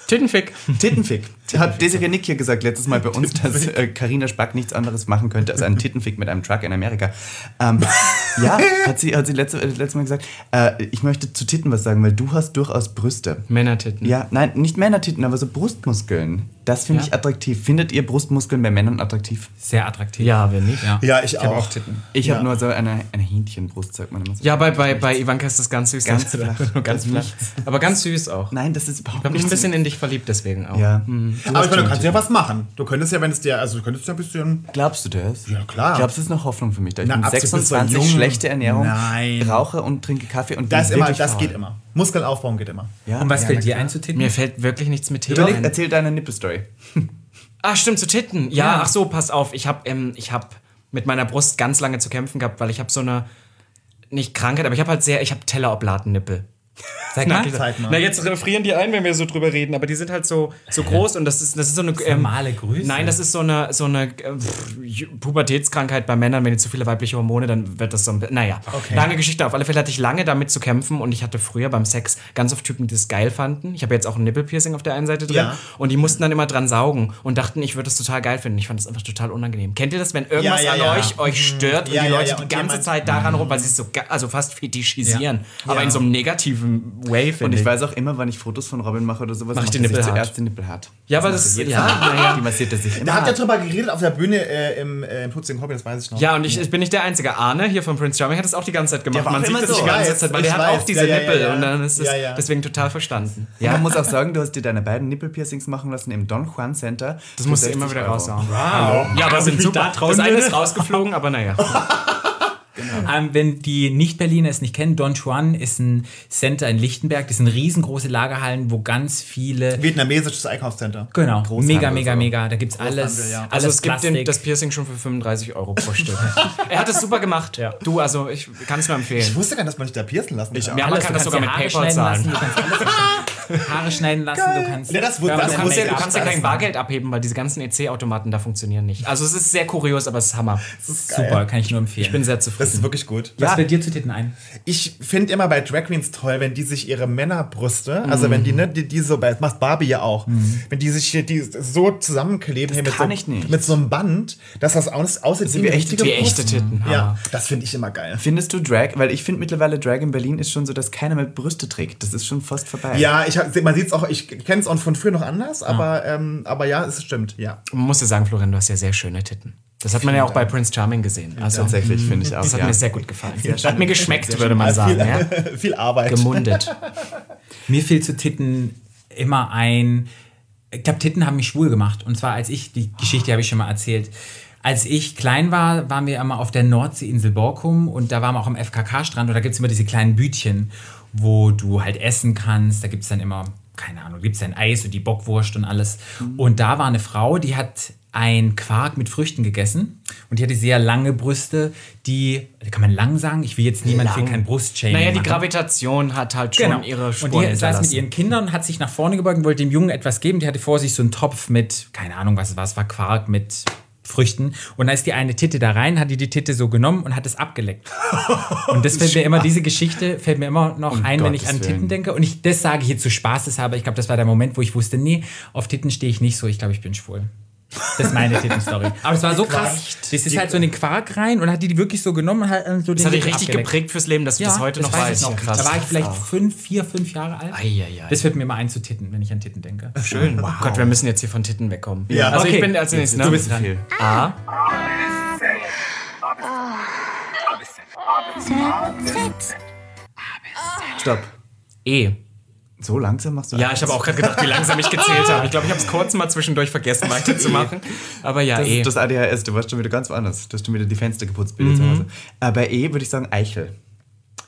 Tittenfick. Tittenfick. Hat Desiree Nick hier gesagt letztes Mal bei uns, dass Carina äh, Spack nichts anderes machen könnte als einen Tittenfick mit einem Truck in Amerika. Ähm. Ja, hat sie, hat sie letztes letzte Mal gesagt. Äh, ich möchte zu Titten was sagen, weil du hast durchaus Brüste. Männertitten. Ja, nein, nicht Männertitten, aber so Brustmuskeln. Das finde ja. ich attraktiv. Findet ihr Brustmuskeln bei Männern attraktiv? Sehr attraktiv. Ja, wenn nicht. Ja, ja ich, ich auch. Hab auch Titten. Ich ja. habe nur so eine, eine Hähnchenbrust, sagt man immer so. Ja, bei, bei, bei Ivanka ist das ganz süß. Ganz flach. ganz flach. Aber ganz süß auch. Nein, das ist überhaupt ich glaub, nicht. Ich bin ein bisschen in dich verliebt, deswegen auch. Ja. Mhm. Aber ich meine, du kannst ja was machen. Du könntest ja, wenn es dir, also du könntest ja ein bisschen... Glaubst du das? Ja, klar. Ich glaube, es ist noch Hoffnung für mich. Da ich Na, bin sechsundzwanzig, so schlechte Ernährung, Nein. rauche und trinke Kaffee und das immer, das geht immer. Muskeln aufbauen geht immer. Ja, und was ja, fällt dir ein zu Titten? Mir fällt wirklich nichts mit Titten ein. Erzähl deine Nippelstory. Ach stimmt, zu Titten. Ja, ja, ach so, pass auf. Ich habe ähm, hab mit meiner Brust ganz lange zu kämpfen gehabt, weil ich habe so eine, nicht Krankheit, aber ich habe halt sehr, ich habe Telleroblatennippel. Zeig mal. Na, jetzt frieren die ein, wenn wir so drüber reden, aber die sind halt so, so groß und das ist, das ist so eine... Das ist normale Größe. Nein, das ist so eine, so eine pff, Pubertätskrankheit bei Männern, wenn die zu viele weibliche Hormone, dann wird das so ein... Naja, okay. Lange Geschichte. Auf alle Fälle hatte ich lange damit zu kämpfen und ich hatte früher beim Sex ganz oft Typen, die das geil fanden. Ich habe jetzt auch ein Nippelpiercing auf der einen Seite drin ja. und die mussten dann immer dran saugen und dachten, ich würde das total geil finden. Ich fand das einfach total unangenehm. Kennt ihr das, wenn irgendwas ja, ja, an ja. euch euch stört ja, und die ja, Leute ja, und die ganze Zeit daran rum, weil sie es so also fast fetischisieren, ja. aber ja. in so einem negativen... Way, und ich, ich weiß auch immer, wann ich Fotos von Robin mache oder sowas, mach ich den Nippel zuerst den Nippel hart. Ja, weil das, das ja, ja. die massiert er sich immer. Da habt ihr drüber geredet auf der Bühne äh, im äh, Putzing Hobby, das weiß ich noch. Ja, und ich, ich bin nicht der einzige. Arne hier von Prince Charming hat das auch die ganze Zeit gemacht. Man sieht das so. Die ganze Zeit, weil ich der weiß. Hat auch diese ja, ja, Nippel ja, ja. und dann ist es ja, ja. deswegen total verstanden. Ja, man muss auch sagen, du hast dir deine beiden Nippelpiercings machen lassen im Don Juan Center. Das musst du immer wieder raushauen. Wow. Ja, aber sind super. Das eine ist rausgeflogen, aber naja. Genau. Ähm, wenn die Nicht-Berliner es nicht kennen, Don Juan ist ein Center in Lichtenberg. Das sind riesengroße Lagerhallen, wo ganz viele... Vietnamesisches Einkaufscenter. Genau, Großhandel, mega, mega, so. Mega. Da gibt's alles, ja. alles Also es Plastik. Gibt den, das Piercing schon für fünfunddreißig Euro pro Stück. Er hat es super gemacht. Ja. Du, also ich kann es nur empfehlen. Ich wusste gar nicht, dass man dich da piercen lassen kann. Ja, man kann das sogar mit Paypal zahlen. Haare schneiden lassen, Geil. Du kannst... Ja, das wird, ja, das du, kannst ja, du kannst ja kein Bargeld abheben, weil diese ganzen E C-Automaten da funktionieren nicht. Also es ist sehr kurios, aber es ist Hammer. Das ist super, geil. Kann ich nur empfehlen. Ich bin sehr zufrieden. Das ist wirklich gut. Was ja. fällt dir zu Titten ein? Ich finde immer bei Drag Queens toll, wenn die sich ihre Männerbrüste, mhm. also wenn die, ne, die, die so, das macht Barbie ja auch, mhm. wenn die sich die so zusammenkleben hier mit, so, mit so einem Band, dass das aussieht wie richtige die echte Titten. Ja, ja. Das finde ich immer geil. Findest du Drag, weil ich finde mittlerweile Drag in Berlin ist schon so, dass keiner mehr Brüste trägt. Das ist schon fast vorbei. Ja, ich hab, man sieht's auch, ich kenne es auch von früher noch anders, ja. aber, ähm, aber ja, es stimmt. Ja. Man muss dir sagen, Florian, du hast ja sehr schöne Titten. Das hat man ja auch bei Prince Charming gesehen. Also, tatsächlich, finde ich auch. Das hat ja. mir sehr gut gefallen. Sehr hat schön. Mir geschmeckt, würde man sagen. Viel, ja? Viel Arbeit. Gemundet. Mir fiel zu Titten immer ein... Ich glaube, Titten haben mich schwul gemacht. Und zwar als ich... Die Geschichte oh. habe ich schon mal erzählt. Als ich klein war, waren wir immer auf der Nordseeinsel Borkum. Und da waren wir auch am F K K-Strand. Und da gibt es immer diese kleinen Bütchen, wo du halt essen kannst. Da gibt es dann immer... Keine Ahnung, gibt es dann Eis und die Bockwurst und alles. Mhm. Und da war eine Frau, die hat... ein Quark mit Früchten gegessen und die hatte sehr lange Brüste, die, kann man lang sagen? Ich will jetzt niemand will kein Brustshaming Naja, die machen. Gravitation hat halt schon genau. ihre Spuren und die saß mit ihren Kindern und hat sich nach vorne gebeugt und wollte dem Jungen etwas geben. Die hatte vor sich so einen Topf mit, keine Ahnung, was es war, es war Quark mit Früchten. Und da ist die eine Titte da rein, hat die die Titte so genommen und hat es abgeleckt. Und das fällt mir immer, diese Geschichte fällt mir immer noch um ein, Gottes wenn ich an Titten Willen. denke. Und ich, das sage ich jetzt zu Spaßes habe. Ich glaube, das war der Moment, wo ich wusste, nee, auf Titten stehe ich nicht so. Ich glaube, ich bin schwul. Das ist meine Titten-Story. Aber es war so krass. Das ist halt so in den Quark rein und hat die, die wirklich so genommen. Und hat so den das hat dich richtig abgeleckt. Geprägt fürs Leben, dass du ja, das heute das noch weißt. Noch krass. Da war ich vielleicht fünf, vier, fünf Jahre alt. Ei, ei, ei. Das wird mir immer ein zu Titten, wenn ich an Titten denke. Schön. Wow. Gott, wir müssen jetzt hier von Titten wegkommen. Ja. Also okay. Ich bin als nächstes. Ne? Du bist dran. A. Stopp. E. So langsam machst du alles. Ja, ich habe auch gerade gedacht, wie langsam ich gezählt habe. Ich glaube, ich habe es kurz mal zwischendurch vergessen, weiterzumachen. Aber ja, das E. Das ist das A D H S, du warst schon wieder ganz woanders. Du hast schon wieder die Fenster geputzt bei dir zu Hause. Bei E würde ich sagen Eichel.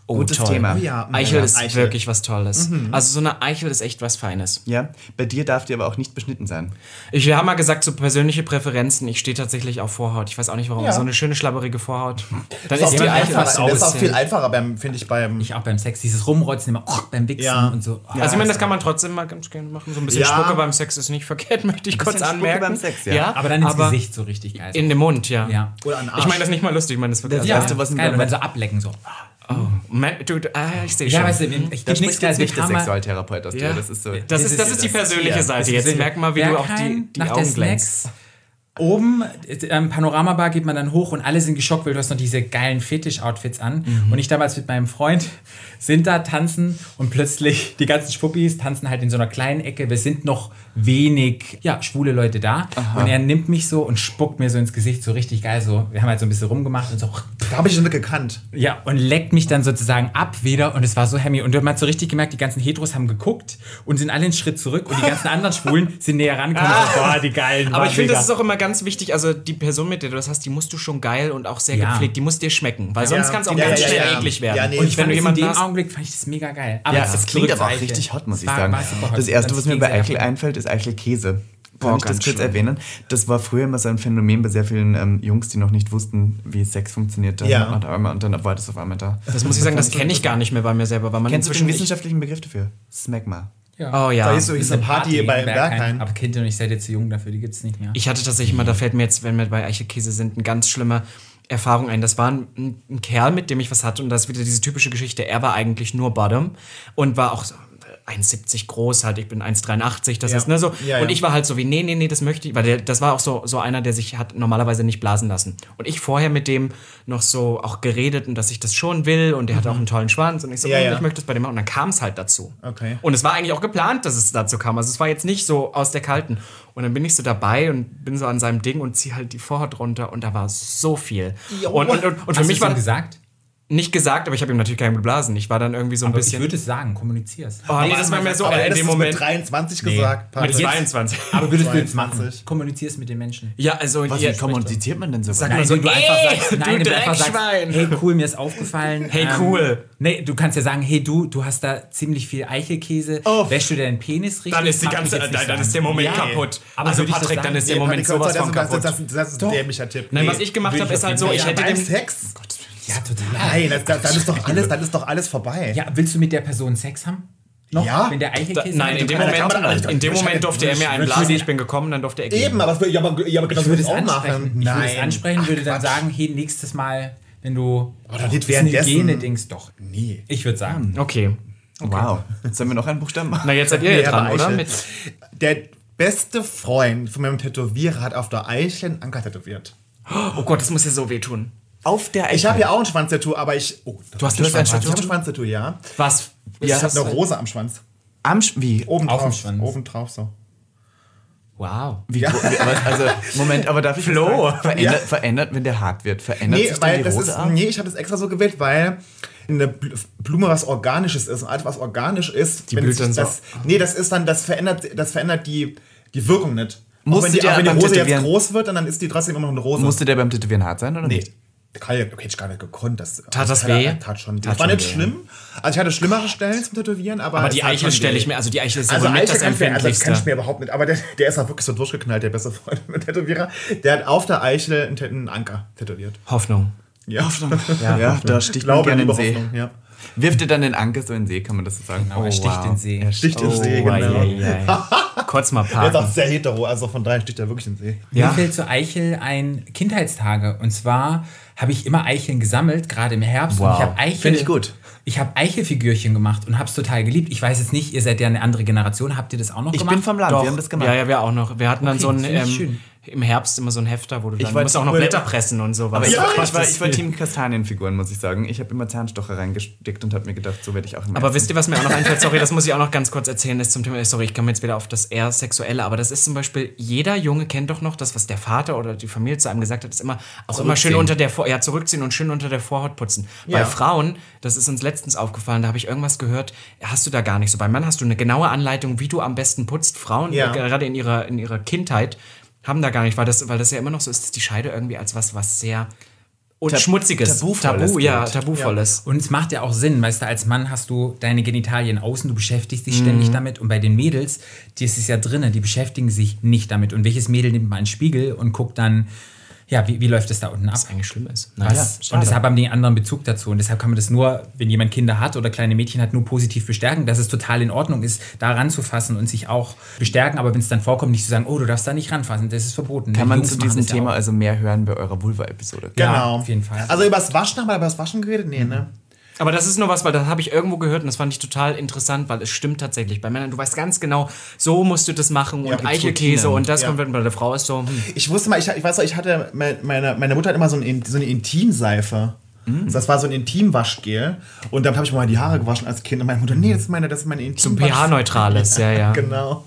Oh, gutes toll. Thema. Oh, ja. Eichel ja, ist Eichel. Wirklich was Tolles. Mhm. Also so eine Eichel ist echt was Feines. Ja, bei dir darf die aber auch nicht beschnitten sein. Ich habe mal gesagt, so persönliche Präferenzen, ich stehe tatsächlich auf Vorhaut. Ich weiß auch nicht, warum. Ja. So eine schöne, schlabberige Vorhaut. Dann das ist die Eichel was Das ist auch viel einfacher, finde ich, beim... Ich auch beim Sex. Dieses Rumrotzen immer, oh, beim Wichsen ja. und so. Oh. Ja, also ich meine, das kann man trotzdem mal ganz gerne machen. So ein bisschen ja. Spucke beim Sex ist nicht verkehrt, möchte ich kurz anmerken. Beim Sex, ja. ja. Aber dann ins aber Gesicht so richtig geil. In den Mund, ja. ja. Oder an den Arsch. Ich meine, das ist nicht mal lustig. Ich meine, das wird geil. Und dann so ablecken, so... Oh, mein, du, ah, ich sehe schon. Ja, weißt du, ich gebe nichts gleich nicht der Sexualtherapeut aus ja. dir. Das ist so. Das, das, ist, das ist die persönliche ja. Seite. Jetzt merk mal, wie Berghain du auch die, die Augen glänzt. Oben, ähm, Panoramabar, geht man dann hoch und alle sind geschockt, weil du hast noch diese geilen Fetisch-Outfits an. Mhm. Und ich damals mit meinem Freund sind da tanzen und plötzlich die ganzen Schwuppis tanzen halt in so einer kleinen Ecke. Wir sind noch wenig, ja, schwule Leute da. Aha. Und er nimmt mich so und spuckt mir so ins Gesicht, so richtig geil. So, wir haben halt so ein bisschen rumgemacht und so. Da habe ich schon gekannt. Ja, und leckt mich dann sozusagen ab wieder und es war so hemmi. Und man hat so richtig gemerkt, die ganzen Heteros haben geguckt und sind alle einen Schritt zurück und die ganzen anderen Schwulen sind näher rangekommen. Ah. So, boah, die geilen. Aber ich finde, das ist auch immer ganz wichtig, also die Person, mit der du das hast, die musst du schon geil und auch sehr ja. gepflegt, die muss dir schmecken, weil ja, sonst kann es auch ja, ganz ja, schnell ja, eklig werden. Ja, nee, und ich fand, wenn du jemanden in dem hast, Augenblick fand ich das mega geil. Aber ja, das klingt aber auch richtig hot, muss ich sagen. Das erste, was mir bei Eichel einfällt, ist Eichelkäse. Kann ich das kurz erwähnen? Das war früher immer so ein Phänomen bei sehr vielen ähm, Jungs, die noch nicht wussten, wie Sex funktioniert. Dann ja. und, einmal, und dann war das auf einmal da. Das muss ich sagen, das kenne ich gar nicht mehr bei mir selber. Weil man Kennst du den wissenschaftlichen Begriff dafür? Smegma. Ja. Oh ja. Da ist so eine Party, Party bei Berghain. Aber Kinder und ich seid ihr zu jung dafür, die gibt's nicht mehr. Ich hatte tatsächlich immer, da fällt mir jetzt, wenn wir bei Eichelkäse sind, ein ganz schlimmer... Erfahrung ein. Das war ein, ein Kerl, mit dem ich was hatte und das ist wieder diese typische Geschichte, er war eigentlich nur Bottom und war auch so eins siebzig groß halt, ich bin eins dreiundachtzig, das ja. ist ne so ja, ja. und ich war halt so wie, nee, nee, nee, das möchte ich, weil der, das war auch so, so einer, der sich hat normalerweise nicht blasen lassen und ich vorher mit dem noch so auch geredet und dass ich das schon will und der mhm. hat auch einen tollen Schwanz und ich so, ja, oh, ja. ich möchte das bei dem machen und dann kam es halt dazu okay. und es war eigentlich auch geplant, dass es dazu kam, also es war jetzt nicht so aus der Kalten und dann bin ich so dabei und bin so an seinem Ding und zieh halt die Vorhaut runter und da war so viel jo. und und, und, und für mich war das gesagt? Nicht gesagt, aber ich habe ihm natürlich keinen geblasen. Ich war dann irgendwie so ein aber bisschen... ich würde es sagen, kommunizierst. Oh, nee, das war mir so aber in dem Moment... mit dreiundzwanzig nee. gesagt. Mit zweiundzwanzig. Aber würdest du jetzt machen? Kommunizierst mit den Menschen. Ja, also... Was, wie kommuniziert man denn so? Sag mal so, du einfach sagst... Nein, du Dreckschwein! Hey, cool, mir ist aufgefallen. Hey, cool. Ähm, nee, du kannst ja sagen, hey, du, du hast da ziemlich viel Eichelkäse. Oh. Wäschst du deinen Penis richtig? Dann ist die ganze... Äh, dann ist der Moment ja. kaputt. Aber also Patrick, dann ist der Moment sowas von kaputt. Das ist ein dämlicher Tipp. Nein, was ich gemacht habe, ist halt so, ich hätte den... Sex? Ja, total. Nein, das, das, dann, ist doch alles, dann ist doch alles vorbei. Ja, willst du mit der Person Sex haben? Noch? Ja. Wenn der Eichelkäse Nein, in dem Moment, in dem Moment durfte er mir einen blasen. Ich bin gekommen, dann durfte er gehen. Eben, aber, ja, aber, ja, aber genau, ich würde es auch machen. Ich würde es ansprechen, würde dann sagen, hey, nächstes Mal, wenn du... Oder das ist eine Hygiene-Dings doch. Nee. Ich würde sagen. Okay. Wow. Jetzt haben wir noch einen Buchstaben machen. Na, jetzt seid ihr ja dran, oder? Der beste Freund von meinem Tätowierer hat auf der Eichel einen Anker tätowiert. Oh Gott, das muss ja so wehtun. Auf der Eichel. Ich habe ja auch ein Schwanztattoo, aber ich... Oh, du hast ein Schwanztattoo? Ich habe ein Schwanztattoo, ja. Was? Ja, ich habe eine Rose am Schwanz. Am Sch- Wie? Oben auf drauf. Schwanz. Oben drauf, so. Wow. Wie, ja. Also, Moment, aber da Flo. Verändert, ja. verändert, wenn der hart wird, verändert nee, sich dann die Rose das ist, ab? Nee, ich habe das extra so gewählt, weil eine Blume was Organisches ist. Und alles, was organisch ist... Die blüht dann so. Das, nee, das ist dann... Das verändert, das verändert die, die Wirkung nicht. Auch wenn die, auch wenn die Rose jetzt groß wird, dann ist die trotzdem immer noch eine Rose. Musste der beim Tätowieren hart sein, oder nee. nicht? Okay, hätte ich gar nicht gekonnt. Das, tat das weh? Hat, hat schon weh. Das war nicht schlimm. Also ich hatte schlimmere Stellen zum Tätowieren, aber... Aber die Eichel stelle ich mir... Also die Eichel ist also ja wohl das Empfindlichste. Also das kann ich mir überhaupt nicht... Aber der, der ist halt wirklich so durchgeknallt, der beste Freund mit Tätowierer. Der hat auf der Eichel einen, einen Anker tätowiert. Hoffnung. Ja, Hoffnung. Ja, ja Hoffnung. Da sticht man gerne in den See. Ja. Wirft er dann den Anker so in den See, kann man das so sagen? Genau, oh, er sticht wow. den See. Er sticht oh, den See, genau. Yeah, yeah. Kurz mal parken. Er ist auch sehr hetero, also von daher sticht er wirklich den See. Ja. Mir fällt zur Eichel ein Kindheitstage. Und zwar... habe ich immer Eicheln gesammelt, gerade im Herbst. Wow. Und ich habe Eichel, finde ich gut. Ich habe Eichelfigürchen gemacht und habe es total geliebt. Ich weiß jetzt nicht, ihr seid ja eine andere Generation. Habt ihr das auch noch ich gemacht? Ich bin vom Land, Doch. Wir haben das gemacht. Ja, ja, wir auch noch. Wir hatten okay, dann so ein, ähm, im Herbst immer so ein Hefter, wo du dann musst auch noch Blätter pressen und sowas. Aber ja, ich, war, ich, war, ich war Team Kastanienfiguren, muss ich sagen. Ich habe immer Zahnstocher reingesteckt und habe mir gedacht, so werde ich auch immer. Aber essen. Wisst ihr, was mir auch noch einfällt? Sorry, das muss ich auch noch ganz kurz erzählen. Das zum Thema, sorry, ich komme jetzt wieder auf das eher Sexuelle. Aber das ist zum Beispiel, jeder Junge kennt doch noch das, was der Vater oder die Familie zu einem gesagt hat, ist immer auch immer schön unter der Vor- ja, zurückziehen und schön unter der Vorhaut putzen. Ja. Bei Frauen, das ist uns letztens aufgefallen, da habe ich irgendwas gehört, hast du da gar nicht so. Beim Mann hast du eine genaue Anleitung, wie du am besten putzt. Frauen, ja. gerade in ihrer, in ihrer Kindheit, haben da gar nicht, weil das, weil das ja immer noch so ist, dass die Scheide irgendwie als was, was sehr und Tab- Schmutziges. Tabuvolles. Tabu, ja, tabuvolles. Ja. Und es macht ja auch Sinn, weißt du, als Mann hast du deine Genitalien außen, du beschäftigst dich mhm. ständig damit und bei den Mädels, die ist es ja drinnen, die beschäftigen sich nicht damit. Und welches Mädel nimmt mal einen Spiegel und guckt dann, ja, wie, wie läuft das da unten ab? Was eigentlich schlimm ist. Naja, und deshalb haben die einen anderen Bezug dazu. Und deshalb kann man das nur, wenn jemand Kinder hat oder kleine Mädchen hat, nur positiv bestärken, dass es total in Ordnung ist, da ranzufassen und sich auch bestärken. Aber wenn es dann vorkommt, nicht zu sagen, oh, du darfst da nicht ranfassen, das ist verboten. Kann man zu diesem Thema auch. Also mehr hören bei eurer Vulva-Episode. Genau. Ja, auf jeden Fall. Also über das Waschen haben wir über das Waschen geredet? Nee, ne? Aber das ist nur was, weil das habe ich irgendwo gehört und das fand ich total interessant, weil es stimmt tatsächlich bei Männern. Du weißt ganz genau, so musst du das machen und ja, Eichelkäse und das ja. kommt bei der Frau ist so. Hm. Ich wusste mal, ich, ich weiß noch, ich hatte, meine, meine Mutter hat immer so, ein, so eine Intimseife. Mm. Das war so ein Intimwaschgel und damit habe ich mal die Haare gewaschen als Kind und meine Mutter, nee, das ist meine, das ist meine Intim. So pH-neutrales, ja, ja. Genau.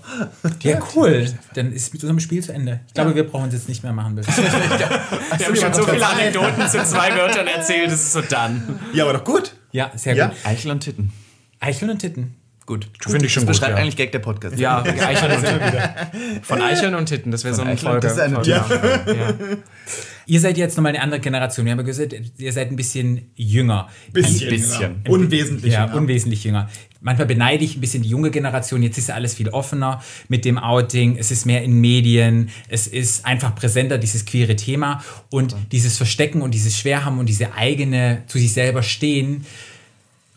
Ja, cool. Dann ist mit unserem Spiel zu Ende. Ich glaube, ja. wir brauchen es jetzt nicht mehr machen. Bitte. Wir haben schon so viele Anekdoten zu zwei Wörtern erzählt, das ist so dann. Ja, aber doch gut. Ja, sehr ja. gut. Eicheln und Titten. Eicheln und Titten. Gut. gut. Finde ich schon gut. Das beschreibt ja. eigentlich Gag der Podcast. Ja, Eicheln und Titten. Von Eicheln und Titten, das wäre so eine Folge. Das ist eine ja. ja. Ihr seid jetzt nochmal eine andere Generation. Wir haben gesagt, ihr seid ein bisschen jünger. Bisschen. Ein bisschen. Ja. Unwesentlich ja, jünger. Ja, unwesentlich jünger. Manchmal beneide ich ein bisschen die junge Generation. Jetzt ist ja alles viel offener mit dem Outing. Es ist mehr in Medien. Es ist einfach präsenter, dieses queere Thema. Und okay. dieses Verstecken und dieses Schwerhaben und diese eigene zu sich selber stehen,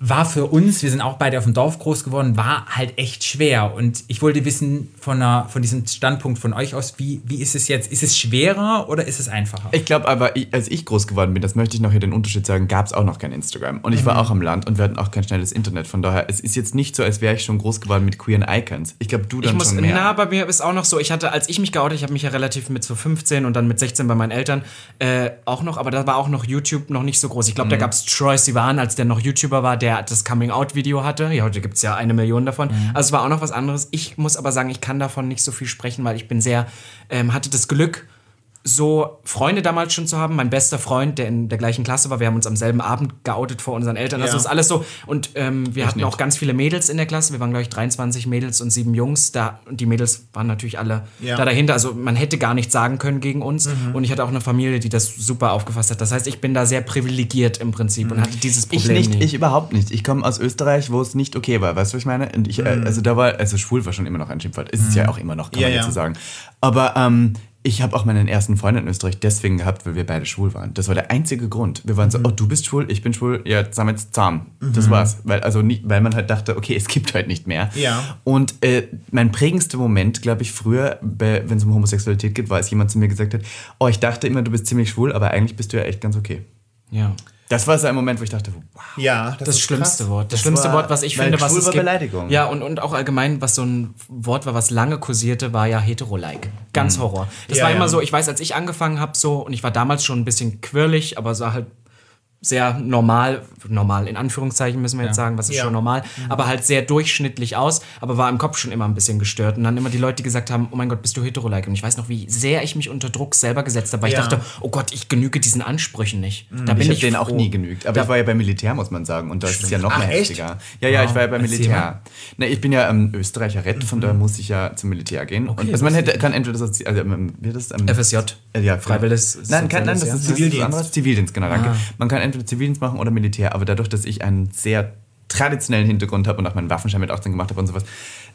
war für uns, wir sind auch beide auf dem Dorf groß geworden, war halt echt schwer. Und ich wollte wissen von, einer, von diesem Standpunkt von euch aus, wie, wie ist es jetzt? Ist es schwerer oder ist es einfacher? Ich glaube aber, als ich groß geworden bin, das möchte ich noch hier den Unterschied sagen, gab es auch noch kein Instagram. Und ich mhm. war auch am Land und wir hatten auch kein schnelles Internet. Von daher, es ist jetzt nicht so, als wäre ich schon groß geworden mit queeren Icons. Ich glaube, du dann ich muss, schon mehr. Na, bei mir ist auch noch so, ich hatte, als ich mich geoutet, ich habe mich ja relativ mit so fünfzehn und dann mit sechzehn bei meinen Eltern äh, auch noch, aber da war auch noch YouTube noch nicht so groß. Ich glaube, mhm. da gab es Troy Sivan, als der noch YouTuber war, der der das Coming-out-Video hatte. Ja, heute gibt es ja eine Million davon. Mhm. Also es war auch noch was anderes. Ich muss aber sagen, ich kann davon nicht so viel sprechen, weil ich bin sehr, ähm, hatte das Glück, so Freunde damals schon zu haben. Mein bester Freund, der in der gleichen Klasse war, wir haben uns am selben Abend geoutet vor unseren Eltern. Ja. Also das ist alles so. Und ähm, wir ich hatten nicht. auch ganz viele Mädels in der Klasse. Wir waren, glaube ich, dreiundzwanzig Mädels und sieben Jungs. Da, und die Mädels waren natürlich alle ja. da dahinter. Also man hätte gar nichts sagen können gegen uns. Mhm. Und ich hatte auch eine Familie, die das super aufgefasst hat. Das heißt, ich bin da sehr privilegiert im Prinzip mhm. und hatte dieses Problem ich nicht, nie. Ich überhaupt nicht. Ich komme aus Österreich, wo es nicht okay war. Weißt du, was ich meine? Und ich, mhm. also da war, also schwul war schon immer noch ein Schimpfwort. Ist mhm. es ja auch immer noch, kann ja, man ja. dazu sagen. Aber, ähm, ich habe auch meinen ersten Freund in Österreich deswegen gehabt, weil wir beide schwul waren. Das war der einzige Grund. Wir waren so, mhm. oh, du bist schwul, ich bin schwul, ja, zusammen jetzt zahm. Mhm. Das war's. Weil, also, nie, weil man halt dachte, okay, es gibt halt nicht mehr. Ja. Und äh, mein prägendster Moment, glaube ich, früher, wenn es um Homosexualität geht, war, als jemand zu mir gesagt hat, oh, ich dachte immer, du bist ziemlich schwul, aber eigentlich bist du ja echt ganz okay. Ja. Das war so ein Moment, wo ich dachte, wow, ja, das, das ist schlimmste krass. Wort. Das, das schlimmste Wort, was ich finde, was es gibt. Beleidigung. Ja, und, und auch allgemein, was so ein Wort war, was lange kursierte, war ja hetero-like. Ganz mhm. Horror. Das ja, war ja. immer so, ich weiß, als ich angefangen habe, so, und ich war damals schon ein bisschen quirlig, aber sah halt sehr normal, normal in Anführungszeichen müssen wir ja. jetzt sagen, was ist ja. schon normal, mhm. aber halt sehr durchschnittlich aus, aber war im Kopf schon immer ein bisschen gestört. Und dann immer die Leute, die gesagt haben, oh mein Gott, bist du hetero-like? Und ich weiß noch, wie sehr ich mich unter Druck selber gesetzt habe, weil ja. ich dachte, oh Gott, ich genüge diesen Ansprüchen nicht. Mhm. Da bin ich, ich denen auch nie genügt. Aber da ich war ja beim Militär, muss man sagen, und da ist es ja noch mal heftiger. Ja, ja, wow. ich war ja beim Militär. Na, ich bin ja ähm, Österreicherin, von mhm. daher muss ich ja zum Militär gehen. Okay, und, also man hätte, kann entweder das, also, wie das ähm, F S J, äh, ja, Freiwilliges. Nein, kann, nein, das ja. ist Zivildienst. Zivildienst, genau, danke. Ah. Man kann entweder Zivildienst machen oder Militär, aber dadurch, dass ich einen sehr traditionellen Hintergrund habe und auch meinen Waffenschein mit achtzehn gemacht habe und sowas,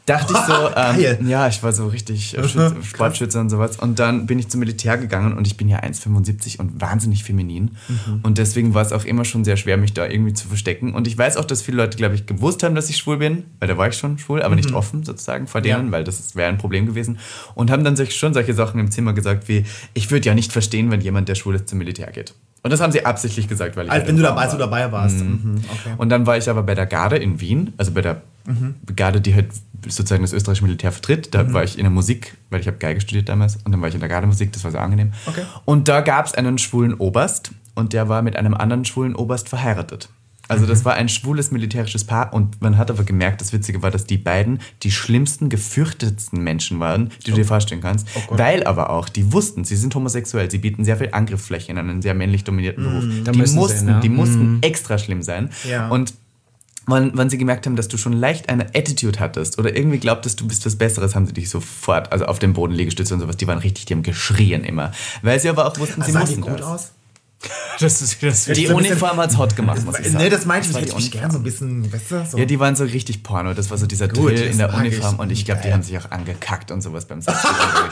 dachte oh, ich so, ähm, ja, ich war so richtig äh, Schütze, Sportschütze und sowas und dann bin ich zum Militär gegangen und ich bin ja eins Komma fünfundsiebzig und wahnsinnig feminin mhm. und deswegen war es auch immer schon sehr schwer, mich da irgendwie zu verstecken und ich weiß auch, dass viele Leute, glaube ich, gewusst haben, dass ich schwul bin, weil da war ich schon schwul, aber mhm. nicht offen sozusagen vor denen, ja. weil das wäre ein Problem gewesen und haben dann schon solche Sachen im Zimmer gesagt wie, ich würde ja nicht verstehen, wenn jemand, der schwul ist, zum Militär geht. Und das haben sie absichtlich gesagt, weil ich also, wenn du dabei, als du dabei warst. Mhm. Okay. Und dann war ich aber bei der Garde in Wien, also bei der mhm. Garde, die halt sozusagen das österreichische Militär vertritt. Da mhm. war ich in der Musik, weil ich habe Geige studiert damals. Und dann war ich in der Gardemusik, das war sehr angenehm. Okay. Und da gab es einen schwulen Oberst und der war mit einem anderen schwulen Oberst verheiratet. Also das war ein schwules militärisches Paar und man hat aber gemerkt, das Witzige war, dass die beiden die schlimmsten, gefürchtetsten Menschen waren, die du dir vorstellen kannst, oh weil aber auch, die wussten, sie sind homosexuell, sie bieten sehr viel Angriffsfläche in einen sehr männlich dominierten Beruf. Mm, die, mussten, sie, ne? die mussten mm. extra schlimm sein ja. und Wann, wann sie gemerkt haben, dass du schon leicht eine Attitude hattest oder irgendwie glaubtest, du bist was Besseres, haben sie dich sofort, also auf dem Boden Liegestütze und sowas, die waren richtig, die haben geschrien immer, weil sie aber auch wussten, also sie mussten das. Gut aus? Das ist, das die so Uniform hat's hot gemacht, muss ich sagen. Ne, das meinte ich richtig gerne, so ein bisschen, weißt du? So. Ja, die waren so richtig porno, das war so dieser Drill in der Uniform und ich glaube, die haben sich auch angekackt und sowas beim Sex.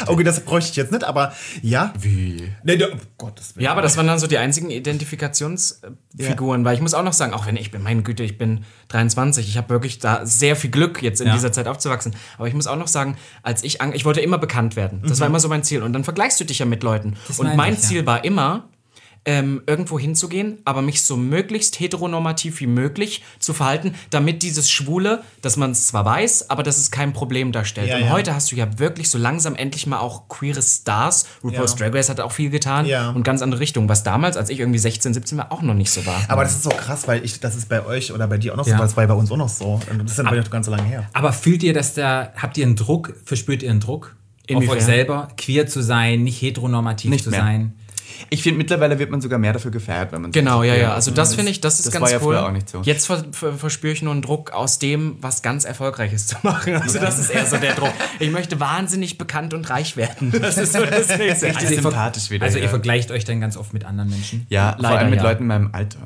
Okay, das bräuchte ich jetzt nicht, aber ja. Wie? Nee, da, um Gottes Willen. Ja, aber das waren dann so die einzigen Identifikationsfiguren, ja. weil ich muss auch noch sagen, auch wenn ich bin, meine Güte, ich bin dreiundzwanzig, ich habe wirklich da sehr viel Glück, jetzt in ja. dieser Zeit aufzuwachsen, aber ich muss auch noch sagen, als ich, ich wollte immer bekannt werden, das mhm. war immer so mein Ziel und dann vergleichst du dich ja mit Leuten das und mein ich, Ziel ja. war immer, ähm, irgendwo hinzugehen, aber mich so möglichst heteronormativ wie möglich zu verhalten, damit dieses Schwule, dass man es zwar weiß, aber dass es kein Problem darstellt. Ja, und ja. heute hast du ja wirklich so langsam endlich mal auch queere Stars. RuPaul's ja. Drag Race hat auch viel getan ja. und ganz andere Richtungen, was damals, als ich irgendwie sechzehn, siebzehn war, auch noch nicht so war. Aber das ist so krass, weil ich, das ist bei euch oder bei dir auch noch ja. so, das war bei uns auch noch so. Das ist dann aber, bei euch ganz so lange her. Aber fühlt ihr, dass da, habt ihr einen Druck, verspürt ihr einen Druck? Inwiefern? Auf euch selber, queer zu sein, nicht heteronormativ nicht zu mehr. sein. Ich finde, mittlerweile wird man sogar mehr dafür gefeiert, wenn man genau, so ja, ja. Also das finde ich, das ist das ganz cool. Das war ja früher auch nicht so. Jetzt ver- ver- verspüre ich nur einen Druck aus dem, was ganz Erfolgreiches zu machen. Also ja. das ist eher so der Druck. Ich möchte wahnsinnig bekannt und reich werden. Das ist so das Nächste. Richtig also sympathisch wieder. Also ja. ihr vergleicht euch dann ganz oft mit anderen Menschen? Ja, leider, vor allem mit ja. Leuten in meinem Alter.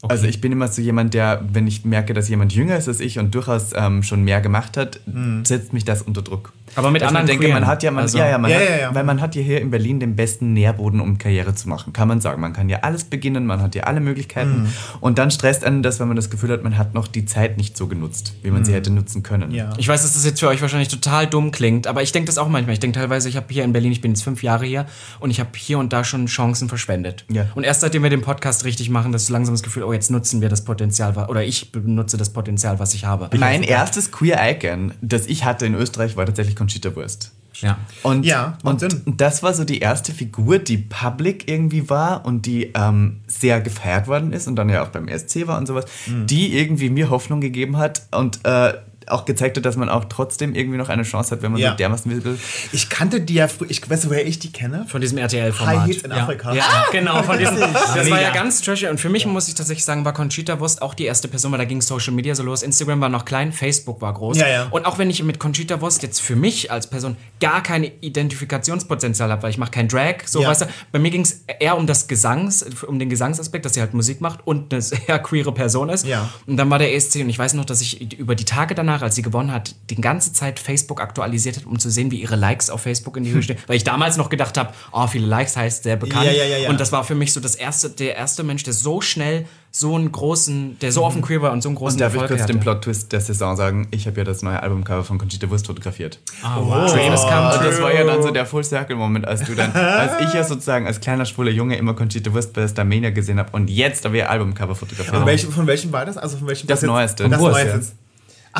Okay. Also ich bin immer so jemand, der, wenn ich merke, dass jemand jünger ist als ich und durchaus ähm, schon mehr gemacht hat, mhm. setzt mich das unter Druck. Aber mit dass anderen denke, man hat ja, man, also, ja, ja, man ja, ja, ja. hat, weil man hat ja hier in Berlin den besten Nährboden, um Karriere zu machen, kann man sagen. Man kann ja alles beginnen, man hat ja alle Möglichkeiten. Mhm. Und dann stresst einen das, wenn man das Gefühl hat, man hat noch die Zeit nicht so genutzt, wie man mhm. sie hätte nutzen können. Ja. Ich weiß, dass das jetzt für euch wahrscheinlich total dumm klingt, aber ich denke das auch manchmal. Ich denke teilweise, ich habe hier in Berlin, ich bin jetzt fünf Jahre hier und ich habe hier und da schon Chancen verschwendet. Ja. Und erst seitdem wir den Podcast richtig machen, dass du langsam das Gefühl, oh, jetzt nutzen wir das Potenzial, oder ich benutze das Potenzial, was ich habe. Mein erstes Queer-Icon, das ich hatte in Österreich, war tatsächlich Conchita Wurst. Ja. Und, ja, und das war so die erste Figur, die public irgendwie war und die ähm, sehr gefeiert worden ist und dann ja auch beim S C war und sowas, mhm. die irgendwie mir Hoffnung gegeben hat und äh, auch gezeigt hat, dass man auch trotzdem irgendwie noch eine Chance hat, wenn man ja. so dermaßen will. Ich kannte die ja früher, ich weiß nicht, woher ich die kenne. Von diesem R T L-Format. High Heels in ja. Afrika. Ja, ah, genau. Von diesem, das war ja ganz trashy. Und für mich ja. muss ich tatsächlich sagen, war Conchita Wurst auch die erste Person, weil da ging Social Media so los. Instagram war noch klein, Facebook war groß. Ja, ja. Und auch wenn ich mit Conchita Wurst jetzt für mich als Person gar keine Identifikationspotenzial habe, weil ich mache kein Drag, so ja. weißt du. Bei mir ging es eher um das Gesangs, um den Gesangsaspekt, dass sie halt Musik macht und eine sehr queere Person ist. Ja. Und dann war der E S C und ich weiß noch, dass ich über die Tage danach, als sie gewonnen hat, die ganze Zeit Facebook aktualisiert hat, um zu sehen, wie ihre Likes auf Facebook in die Höhe stehen. Weil ich damals noch gedacht habe, oh, viele Likes heißt sehr bekannt. Ja, ja, ja, ja. Und das war für mich so das erste, der erste Mensch, der so schnell so einen großen, der so offen queer war und so einen großen Erfolg hatte. Und darf ich kurz den Plot-Twist der Saison sagen? Ich habe ja das neue Albumcover von Conchita Wurst fotografiert. Oh, wow. Dreams come true. Das war ja dann so der Full-Circle-Moment, als du dann, als ich ja sozusagen als kleiner, schwuler Junge immer Conchita Wurst bei Starmania gesehen habe und jetzt habe ich ihr Albumcover fotografiert. Und welch, von welchem war das? Also von welchem das Neueste. Das Neueste. Ja.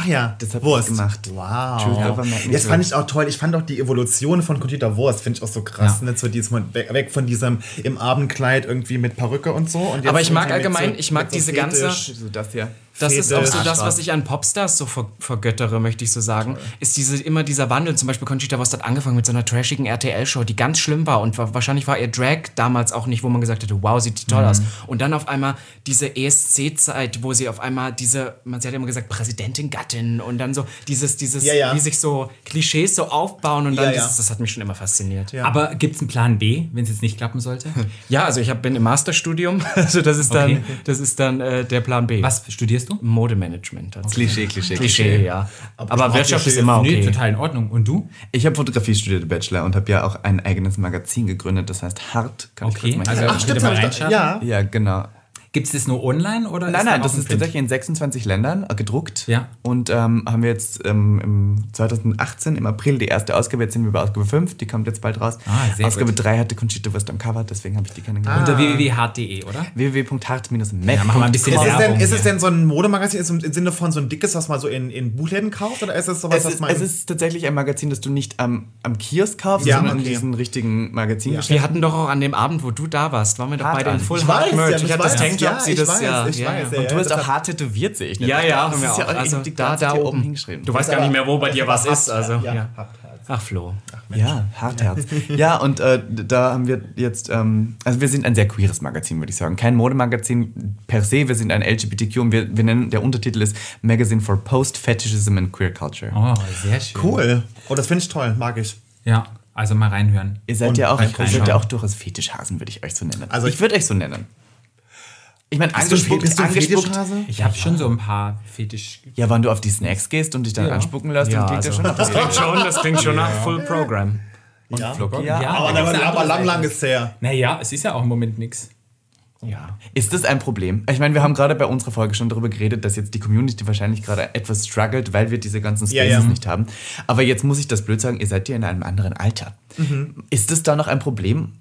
Ach ja, das hab Wurst. Ich gemacht. Wow. Truth, das fand ich auch toll. Ich fand auch die Evolution von Conchita Wurst, finde ich auch so krass. Ja. Ne? So dieses weg, weg von diesem im Abendkleid irgendwie mit Perücke und so. Und jetzt aber ich mag allgemein, so, ich mag so diese ganze... So das hier. Das Fede. Ist auch so das, was ich an Popstars so ver- vergöttere, möchte ich so sagen, okay. ist diese, immer dieser Wandel. Zum Beispiel Conchita Wurst hat angefangen mit so einer trashigen R T L-Show, die ganz schlimm war und war, wahrscheinlich war ihr Drag damals auch nicht, wo man gesagt hätte, wow, sieht die toll mhm. aus. Und dann auf einmal diese E S C-Zeit, wo sie auf einmal diese, man sie hat immer gesagt, Präsidentin, Gattin und dann so dieses, dieses, ja, ja. wie sich so Klischees so aufbauen und dann ja, ja. dieses, das hat mich schon immer fasziniert. Ja. Aber gibt's einen Plan B, wenn es jetzt nicht klappen sollte? Ja, also ich hab, bin im Masterstudium, also das ist dann, okay. das ist dann äh, der Plan B. Was studierst du? Modemanagement. Okay. Klischee, Klischee, Klischee. Klischee, ja. Aber, aber Wirtschaft ist immer okay. Nee, total in Ordnung. Und du? Ich habe Fotografie studiert, Bachelor, und habe ja auch ein eigenes Magazin gegründet, das heißt Hard. Kann okay, ich mal also ach, stimmt, mal reinschauen. Ja. ja, genau. Gibt es das nur online? Oder nein, nein, das ist tatsächlich in sechsundzwanzig Ländern gedruckt. Ja. Und ähm, haben wir jetzt ähm, im zweitausendachtzehn, im April, die erste Ausgabe. Jetzt sind wir bei Ausgabe fünf, die kommt jetzt bald raus. Ah, sehr Ausgabe gut. drei hatte Conchita Wurst am Cover, deswegen habe ich die kennengelernt. Ah. Unter w w w punkt hard punkt d e, oder? w w w punkt hard dash mac punkt com. Ja, machen wir ein bisschen ist Werbung. Denn, ist es denn so ein Modemagazin ist im Sinne von so ein dickes, was man so in, in Buchläden kauft? Oder ist es sowas, was man... Es ist tatsächlich ein Magazin, das du nicht am, am Kiosk kaufst, ja, sondern okay. in diesem richtigen Magazin. Ja. Wir hatten doch auch an dem Abend, wo du da warst, waren wir doch Hard beide in Full Hard Merch. Ich weiß, ja. Ja, ich das, weiß, ja, ich ja, weiß. Ja. Und du hast auch hart tätowiert, sehe ich. Ne? Ja, ja, das ist ja auch also da, da oben hingeschrieben. Du weißt gar nicht mehr, wo bei dir was ist. Also. Ja, ja. Ach, Flo. Ach, ja, Hartherz. Ja, und äh, da haben wir jetzt, ähm, also wir sind ein sehr queeres Magazin, würde ich sagen. Kein Modemagazin per se, wir sind ein L G B T Q und wir, wir nennen, der Untertitel ist Magazine for Post-Fetishism and Queer Culture. Oh, sehr schön. Cool. Oh, das finde ich toll, mag ich. Ja. Also mal reinhören. Ihr seid ja auch, ihr seid ja auch durchaus Fetischhasen, würde ich euch so nennen. Also ich würde euch so nennen. Ich meine, angespuckt, du, angespuckt. Ich habe schon so ein paar Fetisch. Ja, wenn du auf die Snacks gehst und dich dann ja. anspucken lässt, ja, dann klingt also. das, schon das schon. Das klingt schon nach ja. Full Program. Und ja. Flocker? Ja, ja, aber, aber, aber lang, lang ist her. Naja, es ist ja auch im Moment nichts. Ja. Ist das ein Problem? Ich meine, wir haben gerade bei unserer Folge schon darüber geredet, dass jetzt die Community wahrscheinlich gerade etwas struggelt, weil wir diese ganzen Spaces ja, ja. nicht haben. Aber jetzt muss ich das blöd sagen, ihr seid ja in einem anderen Alter. Mhm. Ist das da noch ein Problem?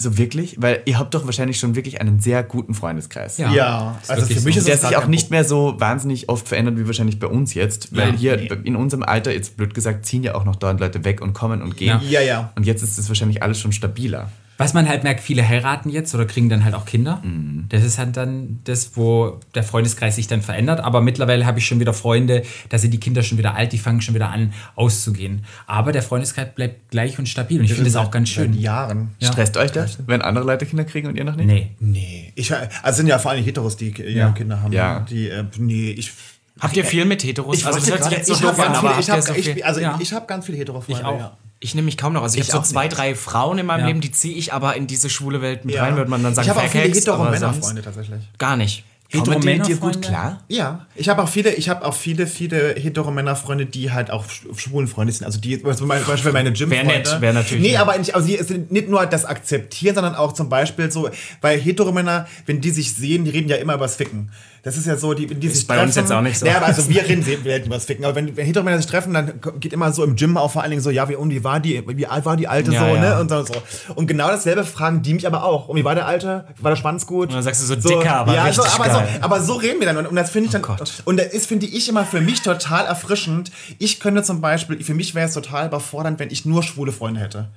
So wirklich? Weil ihr habt doch wahrscheinlich schon wirklich einen sehr guten Freundeskreis. Ja, ja, also für mich so. Ist der sich auch nicht mehr so wahnsinnig oft verändert wie wahrscheinlich bei uns jetzt. Weil ja, hier nee. in unserem Alter, jetzt blöd gesagt, ziehen ja auch noch dauernd Leute weg und kommen und gehen. Ja, ja. ja. Und jetzt ist das wahrscheinlich alles schon stabiler. Was man halt merkt, viele heiraten jetzt oder kriegen dann halt auch Kinder. Mhm. Das ist halt dann das, wo der Freundeskreis sich dann verändert. Aber mittlerweile habe ich schon wieder Freunde, da sind die Kinder schon wieder alt, die fangen schon wieder an auszugehen. Aber der Freundeskreis bleibt gleich und stabil. Und ich finde das auch ganz schön. Seit Jahren. Ja. Stresst euch das, wenn andere Leute Kinder kriegen und ihr noch nicht? Nee. Nee. Ich, also sind ja vor allem Heteros, die äh, ja. Kinder haben. Ja. Die, äh, nee, ich... Habt ihr viel mit Heteros? Ich, also, das hört sich jetzt so doof an, aber ich habe so also ja. hab ganz viele Hetero-Freunde. Ich auch. Ja. Ich nehme mich kaum noch. Also ich, ich habe so zwei, nicht. drei Frauen in meinem ja. Leben, die ziehe ich aber in diese schwule Welt mit ja. rein, würde man dann sagen. Ich habe auch viele Hetero-Männer-Freunde tatsächlich. Gar nicht. Hetero-Männer dir gut klar? Ja. Ich habe auch viele, ich habe auch viele, viele Hetero-Männer-Freunde, die halt auch schwulen Freunde sind. Also die, also mein, zum Beispiel meine Gym-Freunde. Wäre nett, wäre natürlich. Nee, ja. aber nicht, also nicht nur das Akzeptieren, sondern auch zum Beispiel so, weil Hetero-Männer, wenn die sich sehen, die reden ja immer übers Ficken. Das ist ja so, die, die ist bei treffen, uns jetzt auch nicht so. Ja, naja, also wir reden selten über das Ficken. Aber wenn, wenn Hetero-Männer sich treffen, dann geht immer so im Gym auch vor allen Dingen so, ja, wie, und wie war die, wie alt war die Alte ja, so, ja. ne? Und, so, so. Und genau dasselbe fragen die mich aber auch. Und wie war der Alte? War der Schwanz gut? Und dann sagst du so, so dicker, aber ja, richtig so, aber, geil. So, aber so reden wir dann. Und, und das finde ich dann, oh und das ist, finde ich immer für mich total erfrischend. Ich könnte zum Beispiel, für mich wäre es total überfordernd, wenn ich nur schwule Freunde hätte.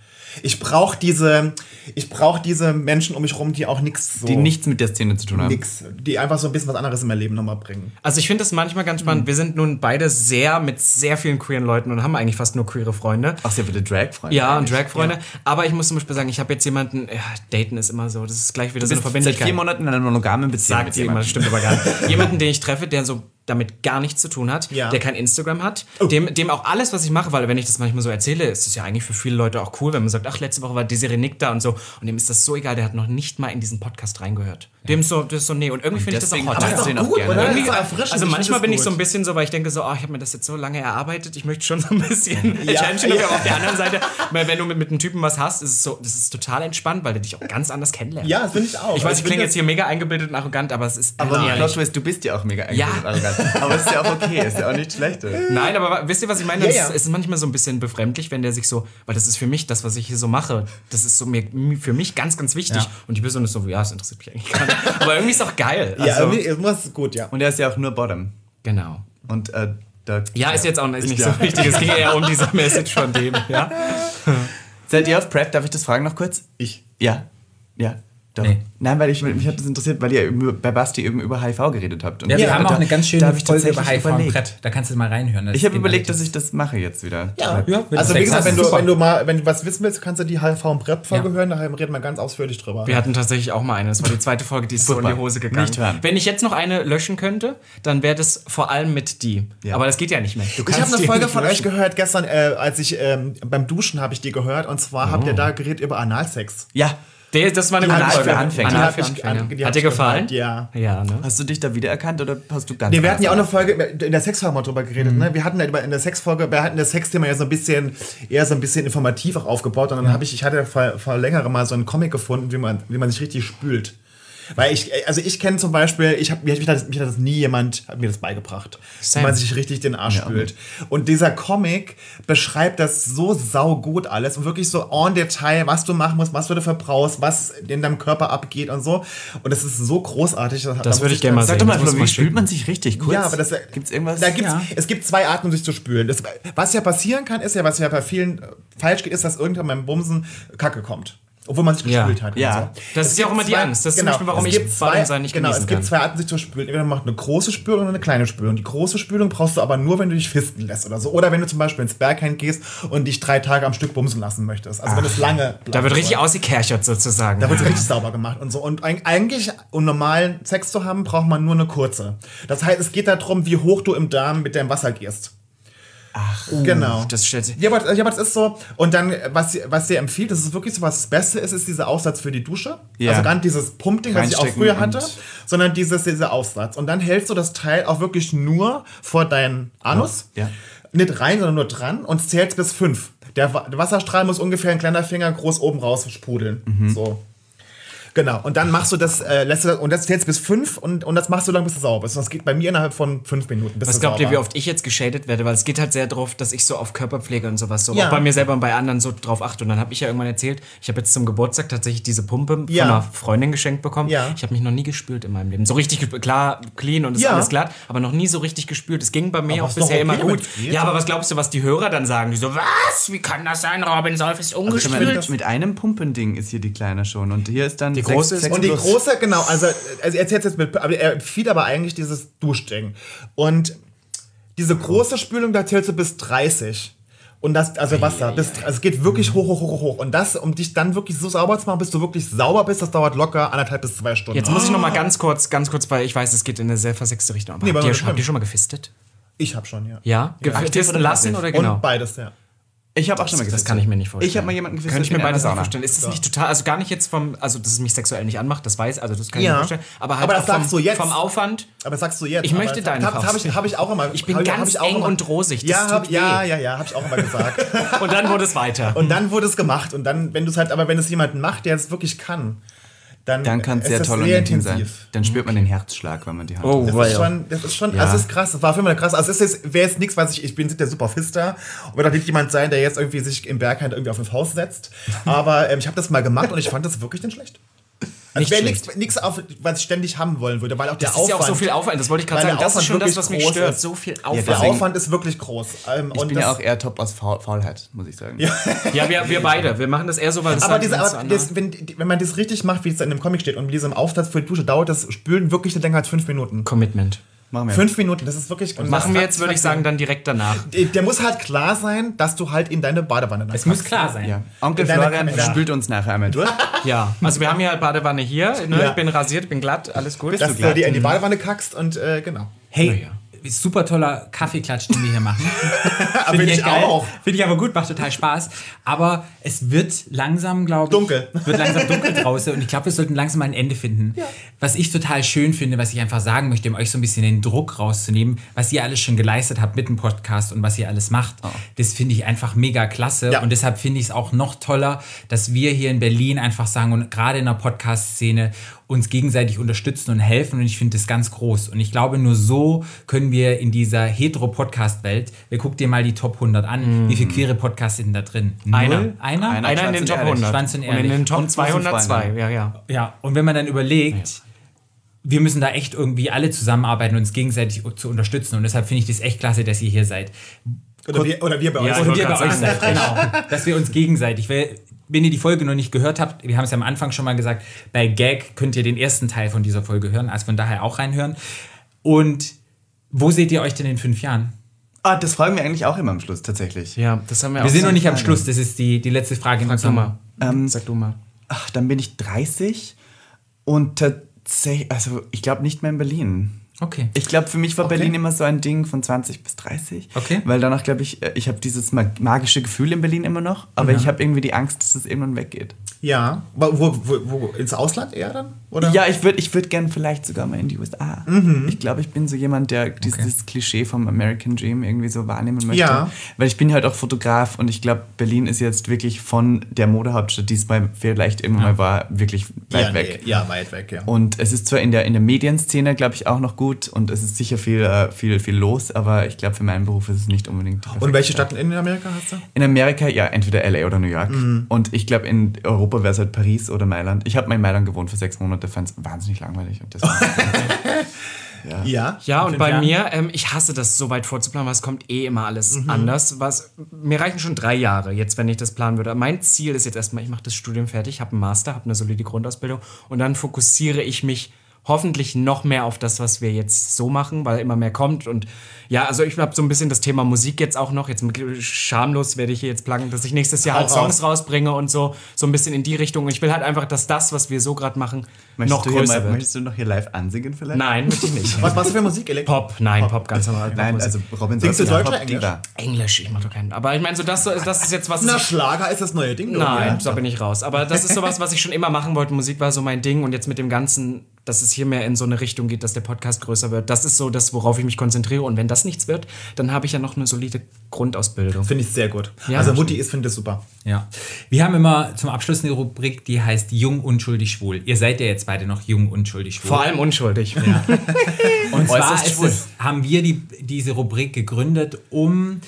Ich brauche diese, ich brauch diese Menschen um mich rum, die auch nichts so... Die nichts mit der Szene zu tun haben. Nix. Die einfach so ein bisschen was anderes im Leben nochmal bringen. Also ich finde das manchmal ganz spannend. Mhm. Wir sind nun beide sehr mit sehr vielen queeren Leuten und haben eigentlich fast nur queere Freunde. Ach, sehr viele Drag-Freunde. Ja, eigentlich. und Drag-Freunde. Ja. Aber ich muss zum Beispiel sagen, ich habe jetzt jemanden... Ja, daten ist immer so, das ist gleich wieder so eine Verbindlichkeit. Seit vier Monaten in einer monogamen Beziehung. Sagt jemand, stimmt aber gar nicht. Jemanden, den ich treffe, der so... damit gar nichts zu tun hat, ja. der kein Instagram hat, oh. dem, dem auch alles, was ich mache, weil wenn ich das manchmal so erzähle, ist es ja eigentlich für viele Leute auch cool, wenn man sagt, ach, letzte Woche war Desiree Nick da und so, und dem ist das so egal, der hat noch nicht mal in diesen Podcast reingehört. Ja. Dem ist so, das ist so, nee, und irgendwie finde ich das auch hot. Das ist auch gut, oder? Das ist erfrischend. Also manchmal bin ich so ein bisschen so, weil ich denke so, oh, ich habe mir das jetzt so lange erarbeitet, ich möchte schon so ein bisschen, ja. ich entscheide mich auch auf der anderen Seite, weil wenn du mit, mit einem Typen was hast, ist es so, das ist total entspannt, weil der dich auch ganz anders kennenlernt. Ja, das finde ich auch. Ich weiß, ich klinge jetzt hier mega eingebildet und arrogant, aber es ist aber du bist ja auch mega eingebildet und arrogant. Aber ist ja auch okay, ist ja auch nicht schlecht. Nein, aber wisst ihr, was ich meine? Es ja, ja. ist manchmal so ein bisschen befremdlich, wenn der sich so, weil das ist für mich das, was ich hier so mache, das ist so mir, für mich ganz, ganz wichtig. Ja. Und die Person ist so, ja, das interessiert mich eigentlich gar nicht. Aber irgendwie ist es auch geil. Also, ja, irgendwie ist es gut, ja. Und er ist ja auch nur Bottom. Genau. Und äh, da, ja, ist jetzt auch ist nicht ja. so wichtig. Es ging eher um diese Message von dem. Ja? Seid ihr auf Prep? Darf ich das fragen noch kurz? Ich. Ja. Ja. Nee. Nein, weil ich mich hat das interessiert, weil ihr bei Basti eben über H I V geredet habt. Und ja, wir ja, haben auch da, eine ganz schöne Folge über H I V am Brett. Da kannst du mal reinhören. Ich habe überlegt, dass ich das mache jetzt wieder. Ja, ja, also wie gesagt, wenn du, wenn du mal wenn du was wissen willst, kannst du die H I V am Brett Folge ja. hören. Da reden wir ganz ausführlich drüber. Wir hatten tatsächlich auch mal eine. Das war die zweite Folge, die ist so in die Hose gegangen. Nicht hören. Wenn ich jetzt noch eine löschen könnte, dann wäre das vor allem mit die. Ja. Aber das geht ja nicht mehr. Du ich habe eine Folge von euch gehört gestern, äh, als ich ähm, beim Duschen habe ich die gehört. Und zwar habt ihr da geredet über Analsex. Ja. Der, das war eine gute Folge für Anfänger. Anfänger. Anfänger. Anfänger. Hat, Hat dir gefallen? Ja. ja ne? Hast du dich da wiedererkannt oder hast du gar nicht? Nee, wir hatten ja auch eine Folge, in der Sexfolge mal drüber geredet. Mhm. Ne? Wir hatten ja in der Sexfolge, wir hatten das Sexthema ja so ein bisschen, eher so ein bisschen informativ auch aufgebaut. Und dann ja. habe ich, ich hatte vor, vor längerem mal so einen Comic gefunden, wie man, wie man sich richtig spült. Weil ich, also ich kenne zum Beispiel, ich hab, mich, hat das, mich hat das nie jemand, hat mir das beigebracht, Sam. Wie man sich richtig den Arsch ja. spült. Und dieser Comic beschreibt das so saugut alles und wirklich so en Detail, was du machen musst, was du dafür brauchst, was in deinem Körper abgeht und so. Und das ist so großartig. Das, das würde ich gerne mal sehen. Sag doch mal, Flo, wie spült man sich richtig kurz? Ja, aber das, gibt's irgendwas? Da gibt's, ja. Es gibt zwei Arten, um sich zu spülen. Das, was ja passieren kann, ist ja, was ja bei vielen falsch geht, ist, dass irgendwann beim Bumsen Kacke kommt. Obwohl man sich gespült ja, hat. Ja, so. Das es ist ja auch immer die Angst. Das ist genau, zum Beispiel, warum ich zwei, sein nicht genau, es gibt kann. zwei Arten, sich zu spülen. Entweder man macht eine große Spülung oder eine kleine Spülung. Die große Spülung brauchst du aber nur, wenn du dich fisten lässt oder so. Oder wenn du zum Beispiel ins Berghain gehst und dich drei Tage am Stück bumsen lassen möchtest. Also Ach, wenn es lange... Da wird richtig ausgekerchert sozusagen. Da wird es richtig sauber gemacht und so. Und eigentlich, um normalen Sex zu haben, braucht man nur eine kurze. Das heißt, es geht darum, wie hoch du im Darm mit deinem Wasser gehst. Ach, genau. Das stellt ja, aber, ja, aber das ist so. Und dann, was, was sie empfiehlt, das ist wirklich so, was das Beste ist, ist dieser Aufsatz für die Dusche. Ja. Also gar nicht dieses Pumpding, was ich auch früher hatte, sondern dieses, dieser Aufsatz. Und dann hältst du das Teil auch wirklich nur vor deinen Anus. Ja. Nicht rein, sondern nur dran und zählst bis fünf. Der Wasserstrahl muss ungefähr ein kleiner Finger groß oben raus sprudeln. Mhm. So. Genau. Und dann machst du das, äh, lässt du das, und das zählst bis fünf und, und das machst du so lange, bis es sauber ist. Und das geht bei mir innerhalb von fünf Minuten. Bis was glaubt ihr, wie oft ich jetzt geschadet werde? Weil es geht halt sehr drauf, dass ich so auf Körperpflege und sowas so, ja. auch bei mir selber und bei anderen so drauf achte. Und dann habe ich ja irgendwann erzählt, ich habe jetzt zum Geburtstag tatsächlich diese Pumpe ja. von einer Freundin geschenkt bekommen. Ja. Ich habe mich noch nie gespült in meinem Leben. So richtig gespült, klar, clean und ist ja. alles glatt, aber noch nie so richtig gespült. Es ging bei mir aber auch bisher okay immer gut. Ja, aber was glaubst du, was die Hörer dann sagen? Die so, was? Wie kann das sein? Robin Solf ist ungespült. Also mit, mit einem Pumpending ist hier die Kleine schon. Und hier ist dann die sechs, große. Sechs und die große, genau. Also, also er jetzt mit, er empfiehlt aber eigentlich dieses Duschding. Und diese große Spülung, da zählst du bis dreißig. Und das, also Wasser, bis, also es geht wirklich hoch, hoch, hoch, hoch. Und das, um dich dann wirklich so sauber zu machen, bis du wirklich sauber bist, das dauert locker anderthalb bis zwei Stunden. Jetzt muss ich noch mal ganz kurz, ganz kurz, weil ich weiß, es geht in eine sehr versexte Richtung. Aber nee, habt, ihr, habt ihr schon mal gefistet? Ich hab schon, ja. Ja? ja. Gefistet lassen oder genau? Und beides, ja. Ich habe auch schon mal gefistet. Das kann ich mir nicht vorstellen. Ich habe mal jemanden gefistet. Könnte ich mir beides auch vorstellen. Ist das nicht total, also gar nicht jetzt vom, also dass es mich sexuell nicht anmacht, das weiß, also das kann ich ja. mir vorstellen. Aber halt aber das vom, sagst du jetzt. vom Aufwand. Aber das sagst du jetzt. Ich möchte deinen Faust. Hab, hab, hab ich auch immer. Ich bin hab, ganz hab ich eng immer. und rosig. Das ja, tut hab, ja, ja, ja, habe ich auch immer gesagt. Und dann wurde es weiter. Und dann wurde es gemacht. Und dann, wenn du es halt, aber wenn es jemanden macht, der es wirklich kann, dann, dann kann es sehr toll und intim sein. Dann spürt man den Herzschlag, wenn man die Hand hat. Oh, das, wow. ist schon, das ist schon, ja. also ist krass. Das war für mich krass. Also es ist, wäre jetzt nichts, was ich, ich bin der Superfister und wird auch nicht jemand sein, der jetzt irgendwie sich im Berghain irgendwie auf den Faust setzt. Aber ähm, ich habe das mal gemacht und ich fand das wirklich nicht schlecht. Also wäre nichts, was ich ständig haben wollen würde, weil auch der das Aufwand... Das ist ja auch so viel Aufwand, das wollte ich gerade sagen. Das ist schon das, was mich stört. Ist. So viel Aufwand. Ja, der Aufwand ist wirklich groß. Ähm, ich und bin ja auch eher top aus Faul- Faulheit, muss ich sagen. Ja, ja wir, wir beide. Wir machen das eher so, weil das... Aber, diese, aber das, wenn, wenn man das richtig macht, wie es in dem Comic steht, und mit diesem Aufsatz für die Dusche, dauert das Spülen wirklich nicht länger als fünf Minuten. Commitment. Machen wir Fünf Minuten, das ist wirklich... Und machen wir jetzt, würde ich sagen, dann direkt danach. Der, der muss halt klar sein, dass du halt in deine Badewanne... Es muss klar sein. Ja. Onkel Florian spült uns nachher einmal durch. Ja, also wir haben hier halt Badewanne hier. Ne? Ja. Ich bin rasiert, bin glatt, alles gut. Dass du dir in die Badewanne kackst und äh, genau. Hey, ja. super toller Kaffeeklatsch, den wir hier machen. Finde ich auch. Finde ich aber gut, macht total Spaß. Aber es wird langsam, glaube ich... Dunkel. Wird langsam dunkel draußen. Und ich glaube, wir sollten langsam mal ein Ende finden. Ja. Was ich total schön finde, was ich einfach sagen möchte, um euch so ein bisschen den Druck rauszunehmen, was ihr alles schon geleistet habt mit dem Podcast und was ihr alles macht, oh. das finde ich einfach mega klasse. Ja. Und deshalb finde ich es auch noch toller, dass wir hier in Berlin einfach sagen und gerade in der Podcast-Szene uns gegenseitig unterstützen und helfen. Und ich finde das ganz groß. Und ich glaube, nur so können wir in dieser Hetero-Podcast-Welt, wir gucken dir mal die Top hundert an, mm. wie viele queere Podcasts sind da drin? Einer. Einer? Einer, Einer in den Top ehrlich. hundert. Und, und in den Top und zweihundertzwei. Ja, ja. ja, und wenn man dann überlegt... Ja. Wir müssen da echt irgendwie alle zusammenarbeiten, uns gegenseitig zu unterstützen. Und deshalb finde ich das echt klasse, dass ihr hier seid. Oder wir, oder wir bei euch, ja, oder wir bei euch seid. Genau. Dass wir uns gegenseitig, weil, wenn ihr die Folge noch nicht gehört habt, wir haben es ja am Anfang schon mal gesagt, bei Gag könnt ihr den ersten Teil von dieser Folge hören, also von daher auch reinhören. Und wo seht ihr euch denn in fünf Jahren? Ah, das fragen wir eigentlich auch immer am Schluss, tatsächlich. Ja, das haben wir auch. Wir sind noch nicht am Schluss, das ist die, die letzte Frage. Sag du mal. Ähm, Sag du mal. Ach, dann bin ich dreißig und äh, also ich glaube nicht mehr in Berlin. Okay. Ich glaube, für mich war okay. Berlin immer so ein Ding von zwanzig bis dreißig. Okay. Weil danach glaube ich, ich habe dieses magische Gefühl in Berlin immer noch, aber ja. ich habe irgendwie die Angst, dass es irgendwann weggeht. Ja. Wo, wo, wo, ins Ausland eher dann? Oder? Ja, ich würde ich würd gerne vielleicht sogar mal in die U S A. Mhm. Ich glaube, ich bin so jemand, der dieses okay. Klischee vom American Dream irgendwie so wahrnehmen möchte. Ja. Weil ich bin halt auch Fotograf und ich glaube, Berlin ist jetzt wirklich von der Modehauptstadt, die es mal vielleicht irgendwann ja. mal war, wirklich weit ja, weg. Nee, ja, weit weg, ja. Und es ist zwar in der, in der Medienszene, glaube ich, auch noch gut und es ist sicher viel, äh, viel, viel los, aber ich glaube, für meinen Beruf ist es nicht unbedingt... Und welche Stadt in Amerika hast du? In Amerika, ja, entweder L A oder New York. Mhm. Und ich glaube, in Europa wäre es halt Paris oder Mailand. Ich habe mal in Mailand gewohnt für sechs Monate. Ich fand es wahnsinnig langweilig. Und ja. ja, ja und bei Jahren. mir, ähm, ich hasse das so weit vorzuplanen, weil es kommt eh immer alles mhm. anders. Was, mir reichen schon drei Jahre jetzt, wenn ich das planen würde. Mein Ziel ist jetzt erstmal, ich mache das Studium fertig, habe einen Master, habe eine solide Grundausbildung und dann fokussiere ich mich hoffentlich noch mehr auf das, was wir jetzt so machen, weil immer mehr kommt. Und ja, also ich habe so ein bisschen das Thema Musik jetzt auch noch. Jetzt schamlos werde ich hier jetzt plagen, dass ich nächstes Jahr halt Songs rausbringe und so. So ein bisschen in die Richtung. Und ich will halt einfach, dass das, was wir so gerade machen, möchtest noch größer mal, wird. Möchtest du noch hier live ansingen vielleicht? Nein, möchte ich nicht. Was machst du für Musik? Elektro? Pop, nein, Pop, Pop ganz normal. Nein, also Robin Solf. Singst du Deutsch oder Englisch? Englisch, ich mach doch keinen. Aber ich meine, so das, das ist jetzt was... Na, Schlager ist das neue Ding. Nein, da bin ich raus. Aber das ist sowas, was ich schon immer machen wollte. Musik war so mein Ding. Und jetzt mit dem ganzen... dass es hier mehr in so eine Richtung geht, dass der Podcast größer wird. Das ist so das, worauf ich mich konzentriere. Und wenn das nichts wird, dann habe ich ja noch eine solide Grundausbildung. Finde ich sehr gut. Ja, also Mutti ist, finde ich super. Ja. Wir haben immer zum Abschluss eine Rubrik, die heißt Jung, unschuldig, schwul. Ihr seid ja jetzt beide noch jung, unschuldig, schwul. Vor allem unschuldig. Ja. Und zwar ist es, haben wir die, diese Rubrik gegründet, um...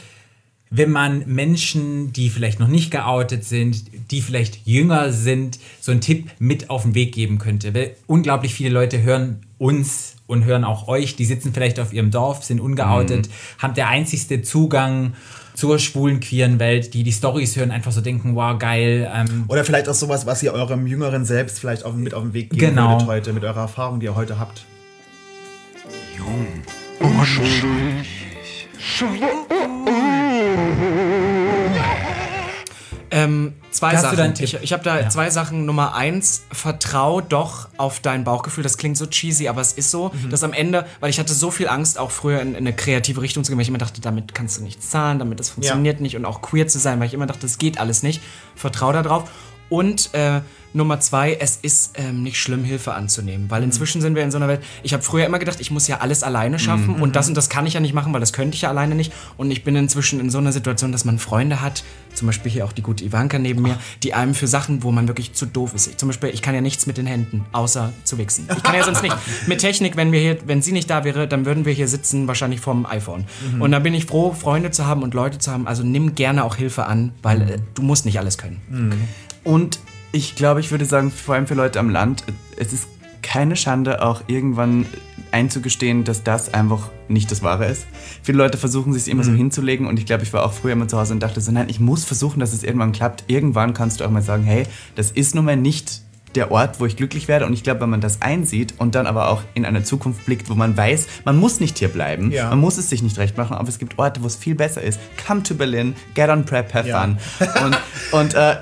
wenn man Menschen, die vielleicht noch nicht geoutet sind, die vielleicht jünger sind, so einen Tipp mit auf den Weg geben könnte. Weil unglaublich viele Leute hören uns und hören auch euch. Die sitzen vielleicht auf ihrem Dorf, sind ungeoutet, mhm. haben der einzigste Zugang zur schwulen, queeren Welt, die die Storys hören, einfach so denken, wow, geil. Ähm, Oder vielleicht auch sowas, was ihr eurem jüngeren Selbst vielleicht auf, mit auf den Weg geben genau. würdet heute, mit eurer Erfahrung, die ihr heute habt. Jung. Oh, Ähm, zwei Hast Sachen. Ich, ich habe da ja. zwei Sachen. Nummer eins, vertrau doch auf dein Bauchgefühl. Das klingt so cheesy, aber es ist so, mhm. dass am Ende, weil ich hatte so viel Angst, auch früher in, in eine kreative Richtung zu gehen, weil ich immer dachte, damit kannst du nicht zahlen, damit das funktioniert ja. nicht und auch queer zu sein, weil ich immer dachte, das geht alles nicht. Vertrau da drauf. Und äh, Nummer zwei, es ist ähm, nicht schlimm, Hilfe anzunehmen, weil inzwischen sind wir in so einer Welt, ich habe früher immer gedacht, ich muss ja alles alleine schaffen mhm. und das und das kann ich ja nicht machen, weil das könnte ich ja alleine nicht und ich bin inzwischen in so einer Situation, dass man Freunde hat, zum Beispiel hier auch die gute Ivanka neben mir, die einem für Sachen, wo man wirklich zu doof ist, ich, zum Beispiel, ich kann ja nichts mit den Händen, außer zu wichsen, ich kann ja sonst nicht, mit Technik, wenn wir hier, wenn sie nicht da wäre, dann würden wir hier sitzen, wahrscheinlich vorm iPhone mhm. und da bin ich froh, Freunde zu haben und Leute zu haben, also nimm gerne auch Hilfe an, weil äh, du musst nicht alles können. Mhm. Okay. Und ich glaube, ich würde sagen, vor allem für Leute am Land, es ist keine Schande, auch irgendwann einzugestehen, dass das einfach nicht das Wahre ist. Viele Leute versuchen, sich immer mhm. so hinzulegen und ich glaube, ich war auch früher immer zu Hause und dachte so, nein, ich muss versuchen, dass es irgendwann klappt. Irgendwann kannst du auch mal sagen, hey, das ist nun mal nicht der Ort, wo ich glücklich werde und ich glaube, wenn man das einsieht und dann aber auch in eine Zukunft blickt, wo man weiß, man muss nicht hier bleiben, ja. man muss es sich nicht recht machen, aber es gibt Orte, wo es viel besser ist. Come to Berlin, get on prep, have ja. fun. Und, und äh,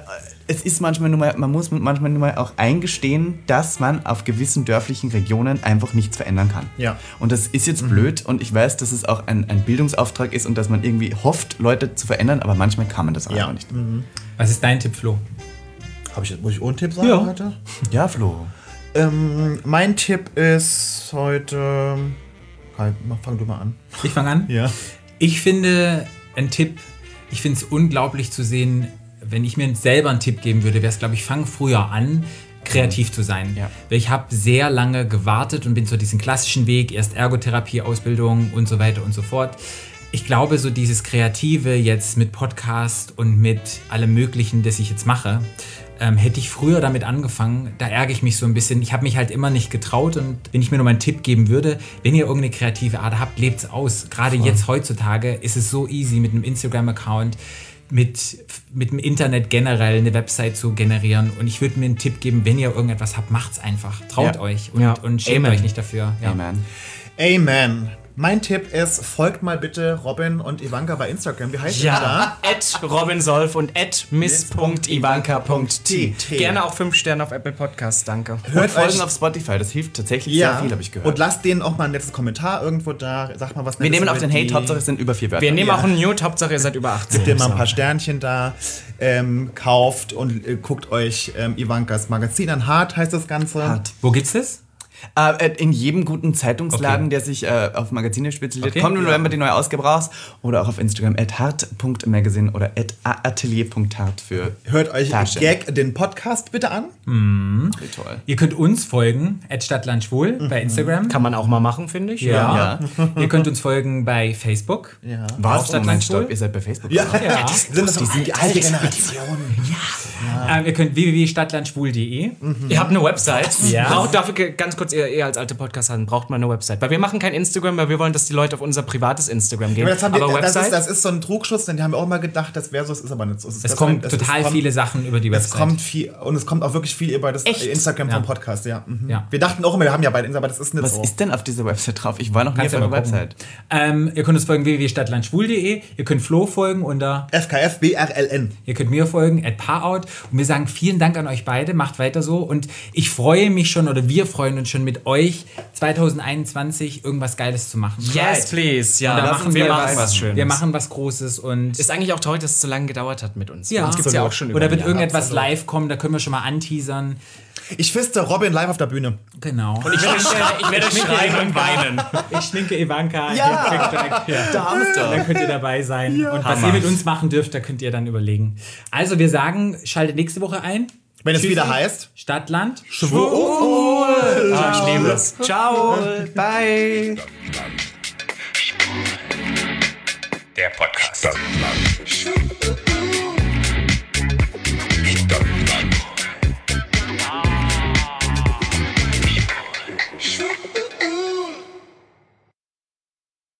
es ist manchmal nur mal, man muss manchmal nur mal auch eingestehen, dass man auf gewissen dörflichen Regionen einfach nichts verändern kann. Ja. Und das ist jetzt mhm. blöd und ich weiß, dass es auch ein, ein Bildungsauftrag ist und dass man irgendwie hofft, Leute zu verändern, aber manchmal kann man das auch ja. einfach nicht. Mhm. Was ist dein Tipp, Flo? Hab ich jetzt, muss ich ohne Tipp sagen ja. heute? Ja, Flo. Ähm, mein Tipp ist heute... Kai, fang du mal an. Ich fange an? Ja. Ich finde, ein Tipp, ich finde es unglaublich zu sehen, wenn ich mir selber einen Tipp geben würde, wäre es, glaube ich, fang früher an, kreativ zu sein. Ja. Weil ich habe sehr lange gewartet und bin so diesen klassischen Weg, erst Ergotherapie, Ausbildung und so weiter und so fort. Ich glaube, so dieses Kreative jetzt mit Podcast und mit allem Möglichen, das ich jetzt mache, ähm, hätte ich früher damit angefangen, da ärgere ich mich so ein bisschen. Ich habe mich halt immer nicht getraut und wenn ich mir nur meinen Tipp geben würde, wenn ihr irgendeine kreative Art habt, lebt's aus. Gerade Voll. Jetzt heutzutage ist es so easy mit einem Instagram-Account, mit, mit dem Internet generell eine Website zu generieren. Und ich würde mir einen Tipp geben, wenn ihr irgendetwas habt, macht's einfach. Traut ja. euch und, ja. und schämt Amen. Euch nicht dafür. Ja. Amen. Amen. Mein Tipp ist, folgt mal bitte Robin und Ivanka bei Instagram. Wie heißt ja. ihr da? at Robin Solf und at miss punkt ivanka punkt t. Gerne auch fünf Sterne auf Apple Podcasts, danke. Hört und folgen auf Spotify, das hilft tatsächlich ja. sehr viel, habe ich gehört. Und lasst denen auch mal ein nettes Kommentar irgendwo da. Sag mal was Nettes. Wir nehmen auch den Hate, Hauptsache es sind über vier Wörter. Wir nehmen ja. auch einen Nude, Hauptsache ihr seid über achtzehn. Gebt ihr mal ein paar Sternchen da. Ähm, kauft und äh, guckt euch ähm, Ivankas Magazin an. Hard heißt das Ganze. Hard. Wo gibt's das? Uh, in jedem guten Zeitungsladen, okay. der sich uh, auf Magazine spezialisiert. Okay. Kommt im November die neue Ausgabe raus. Oder auch auf Instagram at hart punkt magazin oder at atelier punkt hart für Hört euch Taschen. Gag den Podcast bitte an. Mm. Toll. Ihr könnt uns folgen, at Stadtland Schwul mhm. bei Instagram. Kann man auch mal machen, finde ich. Ja. ja. Ihr könnt uns folgen bei Facebook. Ja. Was? Stadtland Schwul? Ihr seid bei Facebook. Ja. ja. ja. Die sind, das die, sind die alte Generation. Ja. Ja. Ähm, ihr könnt w w w punkt stadtlandschwul punkt d e. Mhm. Ihr habt eine Website. Ja. Braucht dafür ganz kurz Ihr, ihr als alte Podcaster braucht mal eine Website. Weil wir machen kein Instagram, weil wir wollen, dass die Leute auf unser privates Instagram gehen. Aber, das, haben aber wir, Website, das, ist, das ist so ein Trugschluss, denn die haben auch immer gedacht, das wäre so, es ist aber nicht so. Es, es kommt das, total es kommt, viele Sachen über die Website. Es kommt viel, und es kommt auch wirklich viel über das Echt? Instagram ja. vom Podcast, ja. Mhm. ja. Wir dachten auch immer, wir haben ja beide Instagram, aber das ist nicht Was so. Was ist denn auf dieser Website drauf? Ich war noch nie auf einer Website. Ähm, ihr könnt uns folgen w w w punkt stadtlandschwul punkt d e. Ihr könnt Flo folgen unter f k f b r l n. Ihr könnt mir folgen at Parout. Und wir sagen vielen Dank an euch beide. Macht weiter so. Und ich freue mich schon, oder wir freuen uns schon, mit euch zwanzig einundzwanzig irgendwas Geiles zu machen. Yes, please. Ja, machen wir, wir machen was Schönes. Wir machen was Großes. Und ist eigentlich auch toll, dass es so lange gedauert hat mit uns. Ja, uns gibt's ja auch schon. Oder wird irgendetwas Absolut. Live kommen, da können wir schon mal anteasern. Ich fiste Robin live auf der Bühne. Genau. Und ich werde, ich werde ich schreien und weinen. Ich schminke Ivanka. Ja, direkt, ja. Da ist er. Dann könnt ihr dabei sein. Ja. Und was Hammer. Ihr mit uns machen dürft, da könnt ihr dann überlegen. Also wir sagen, schaltet nächste Woche ein. Wenn Tschüssi. Es wieder heißt Stadtland Schwul. Oh, ich nehme das. Ciao. Bye. Der Podcast. Stadtland Schwul.